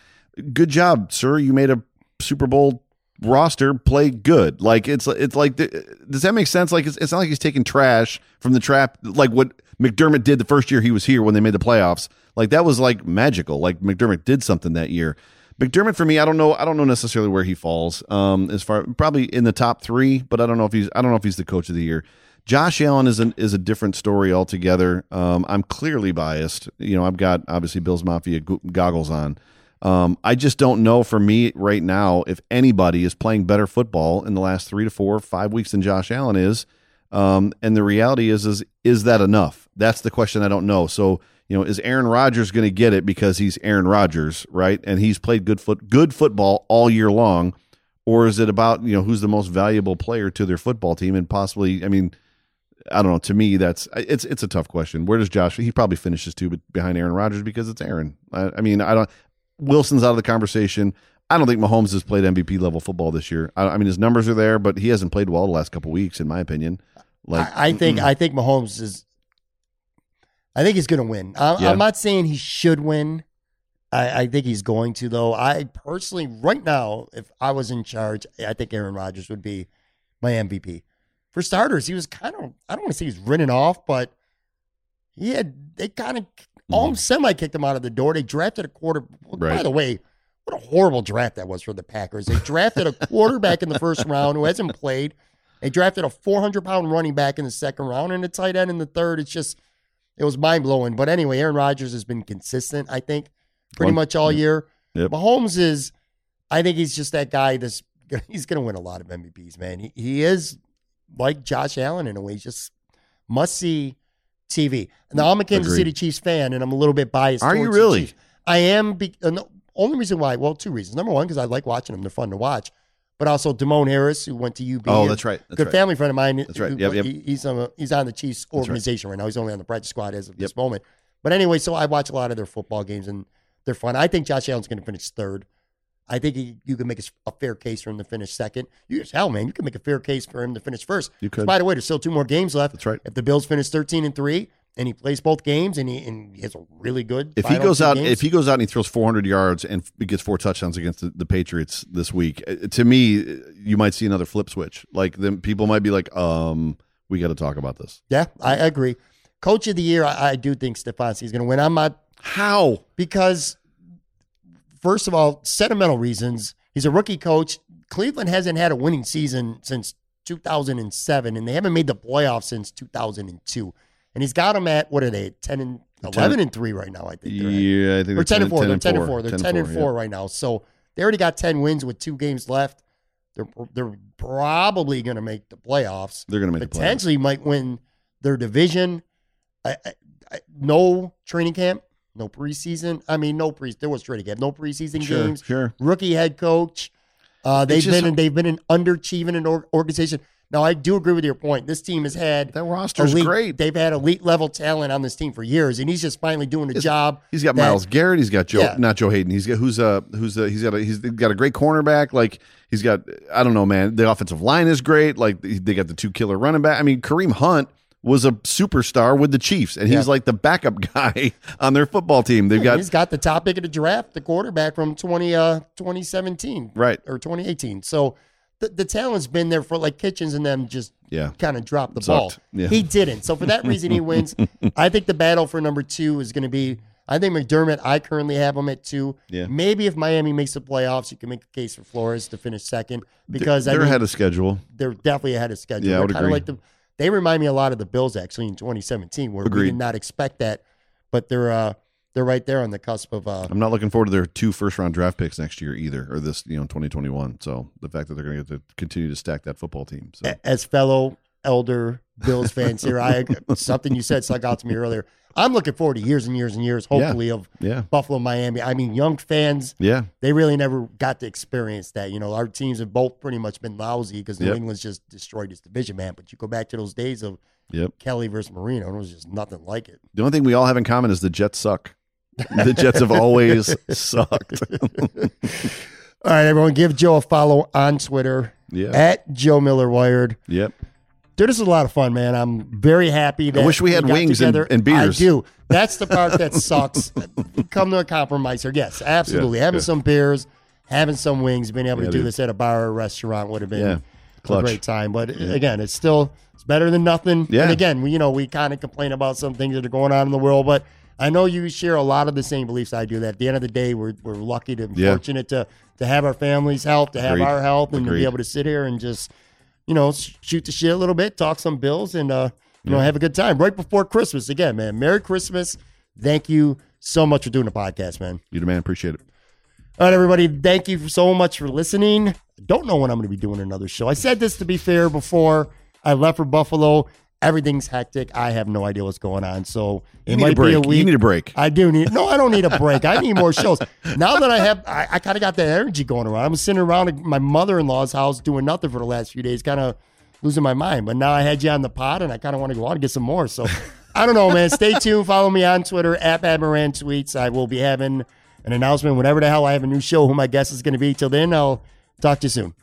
good job, sir. You made a Super Bowl roster play good. Like it's like, does that make sense? Like it's not like he's taking trash from the trap, like what McDermott did the first year he was here when they made the playoffs. Like that was like magical. Like McDermott did something that year. McDermott for me, I don't know necessarily where he falls. As far probably in the top three, but I don't know if he's the coach of the year. Josh Allen is a different story altogether. I'm clearly biased. You know, I've got obviously Bills Mafia goggles on. I just don't know for me right now if anybody is playing better football in the last 3 to 4 or 5 weeks than Josh Allen is. And the reality is that enough? That's the question I don't know. So, you know, is Aaron Rodgers going to get it because he's Aaron Rodgers, right? And he's played good football all year long, or is it about, you know, who's the most valuable player to their football team? And possibly, I mean, I don't know. To me, it's a tough question. Where does Josh? He probably finishes too, but behind Aaron Rodgers because it's Aaron. I mean, Wilson's out of the conversation. I don't think Mahomes has played MVP level football this year. I mean, his numbers are there, but he hasn't played well the last couple of weeks, in my opinion. Like I think Mahomes is. I think he's going to win. I'm not saying he should win. I think he's going to, though. I personally, right now, if I was in charge, I think Aaron Rodgers would be my MVP. For starters, he was kind of, I don't want to say he's written off, but they kind of all semi-kicked him out of the door. They drafted a quarterback. Right. By the way, what a horrible draft that was for the Packers. They drafted a quarterback in the first round who hasn't played. They drafted a 400-pound running back in the second round and a tight end in the third. It's just, it was mind-blowing. But anyway, Aaron Rodgers has been consistent, I think, pretty much all year. Yep. Mahomes is, I think he's just that guy that's, he's going to win a lot of MVPs, man. He is like Josh Allen in a way, just must-see TV. Now, I'm a Kansas City Chiefs fan, and I'm a little bit biased. Are you really? I am. The only reason why, well, two reasons. Number one, because I like watching them. They're fun to watch. But also, Damone Harris, who went to UB. Oh, that's right. That's good right. Family friend of mine. That's right. Yep. He's on the Chiefs organization right now. He's only on the practice squad as of this moment. But anyway, so I watch a lot of their football games, and they're fun. I think Josh Allen's going to finish third. I think you can make a fair case for him to finish second. You can make a fair case for him to finish first. You could. By the way, there's still 2 more games left. That's right. If the Bills finish 13-3 and he plays both games and he has a really good, if he goes out and he throws 400 yards and gets 4 touchdowns against the Patriots this week, to me, you might see another flip switch. Like then people might be like, we got to talk about this." Yeah, I agree. Coach of the year, I do think Stefanski is going to win. I'm not how because. First of all, sentimental reasons. He's a rookie coach. Cleveland hasn't had a winning season since 2007, and they haven't made the playoffs since 2002. And he's got them at, what are they, 11-3 right now, I think. Yeah, I think they're 10-4. They're 10-4. They're 10-4 right now. So they already got 10 wins with 2 games left. They're probably going to make the playoffs. They're going to make the playoffs. Potentially might win their division. No training camp. No preseason. I mean, there was training camp. No preseason games. Sure. Rookie head coach. They've been an underachieving organization. Now, I do agree with your point. This team has had that roster's great. They've had elite level talent on this team for years, and he's just finally doing a job. He's got Myles Garrett. He's got Joe, not Joe Hayden. He's got he's got a great cornerback. Like he's got, I don't know, man. The offensive line is great. Like they got the 2 killer running back. I mean, Kareem Hunt was a superstar with the Chiefs, and he's like the backup guy on their football team. He's got the top pick of the draft, the quarterback from 2017 or 2018. So the talent's been there for like Kitchens and them just kind of dropped the ball. Yeah. He didn't. So for that reason, he wins. I think the battle for number 2 is going to be, I think McDermott, I currently have him at 2. Yeah. Maybe if Miami makes the playoffs, you can make a case for Flores to finish second because they're ahead of schedule. They're definitely ahead of schedule. Yeah, I would agree. They remind me a lot of the Bills, actually, in 2017, where we did not expect that, but they're right there on the cusp of. I'm not looking forward to their 2 first-round draft picks next year either, or this, you know, 2021. So the fact that they're going to continue to stack that football team. So. As fellow elder Bills fans here, something you said stuck out to me earlier. I'm looking forward to years and years and years, hopefully, of Buffalo, Miami. I mean, young fans, they really never got to experience that. You know, our teams have both pretty much been lousy because New England's just destroyed its division, man. But you go back to those days of Kelly versus Marino, and it was just nothing like it. The only thing we all have in common is the Jets suck. The Jets have always sucked. All right, everyone, give Joe a follow on Twitter at Joe Miller Wired. Yep. They're just a lot of fun, man. I'm very happy. I wish we had wings and beers. I do. That's the part that sucks. Come to a compromise here. Yes, absolutely. Yeah, having some beers, having some wings, being able to do this at a bar or a restaurant would have been a great time. But again, it's still better than nothing. Yeah. And again, we kind of complain about some things that are going on in the world, but I know you share a lot of the same beliefs I do. That at the end of the day, we're lucky to fortunate to have our family's help, to have our help, and to be able to sit here and just shoot the shit a little bit, talk some Bills, and have a good time right before Christmas. Again, man, Merry Christmas! Thank you so much for doing the podcast, man. You the man, appreciate it. All right, everybody, thank you so much for listening. I don't know when I'm going to be doing another show. I said this to be fair before I left for Buffalo. Everything's hectic. I have no idea what's going on. So it might be a week. You need a break. I do need. No, I don't need a break. I need more shows. Now that I have, I kind of got that energy going around. I'm sitting around at my mother-in-law's house doing nothing for the last few days, kind of losing my mind. But now I had you on the pod, and I kind of want to go out and get some more. So I don't know, man. Stay tuned. Follow me on Twitter, @AdMoranTweets. I will be having an announcement whenever the hell I have a new show, who my guest is going to be. Till then, I'll talk to you soon.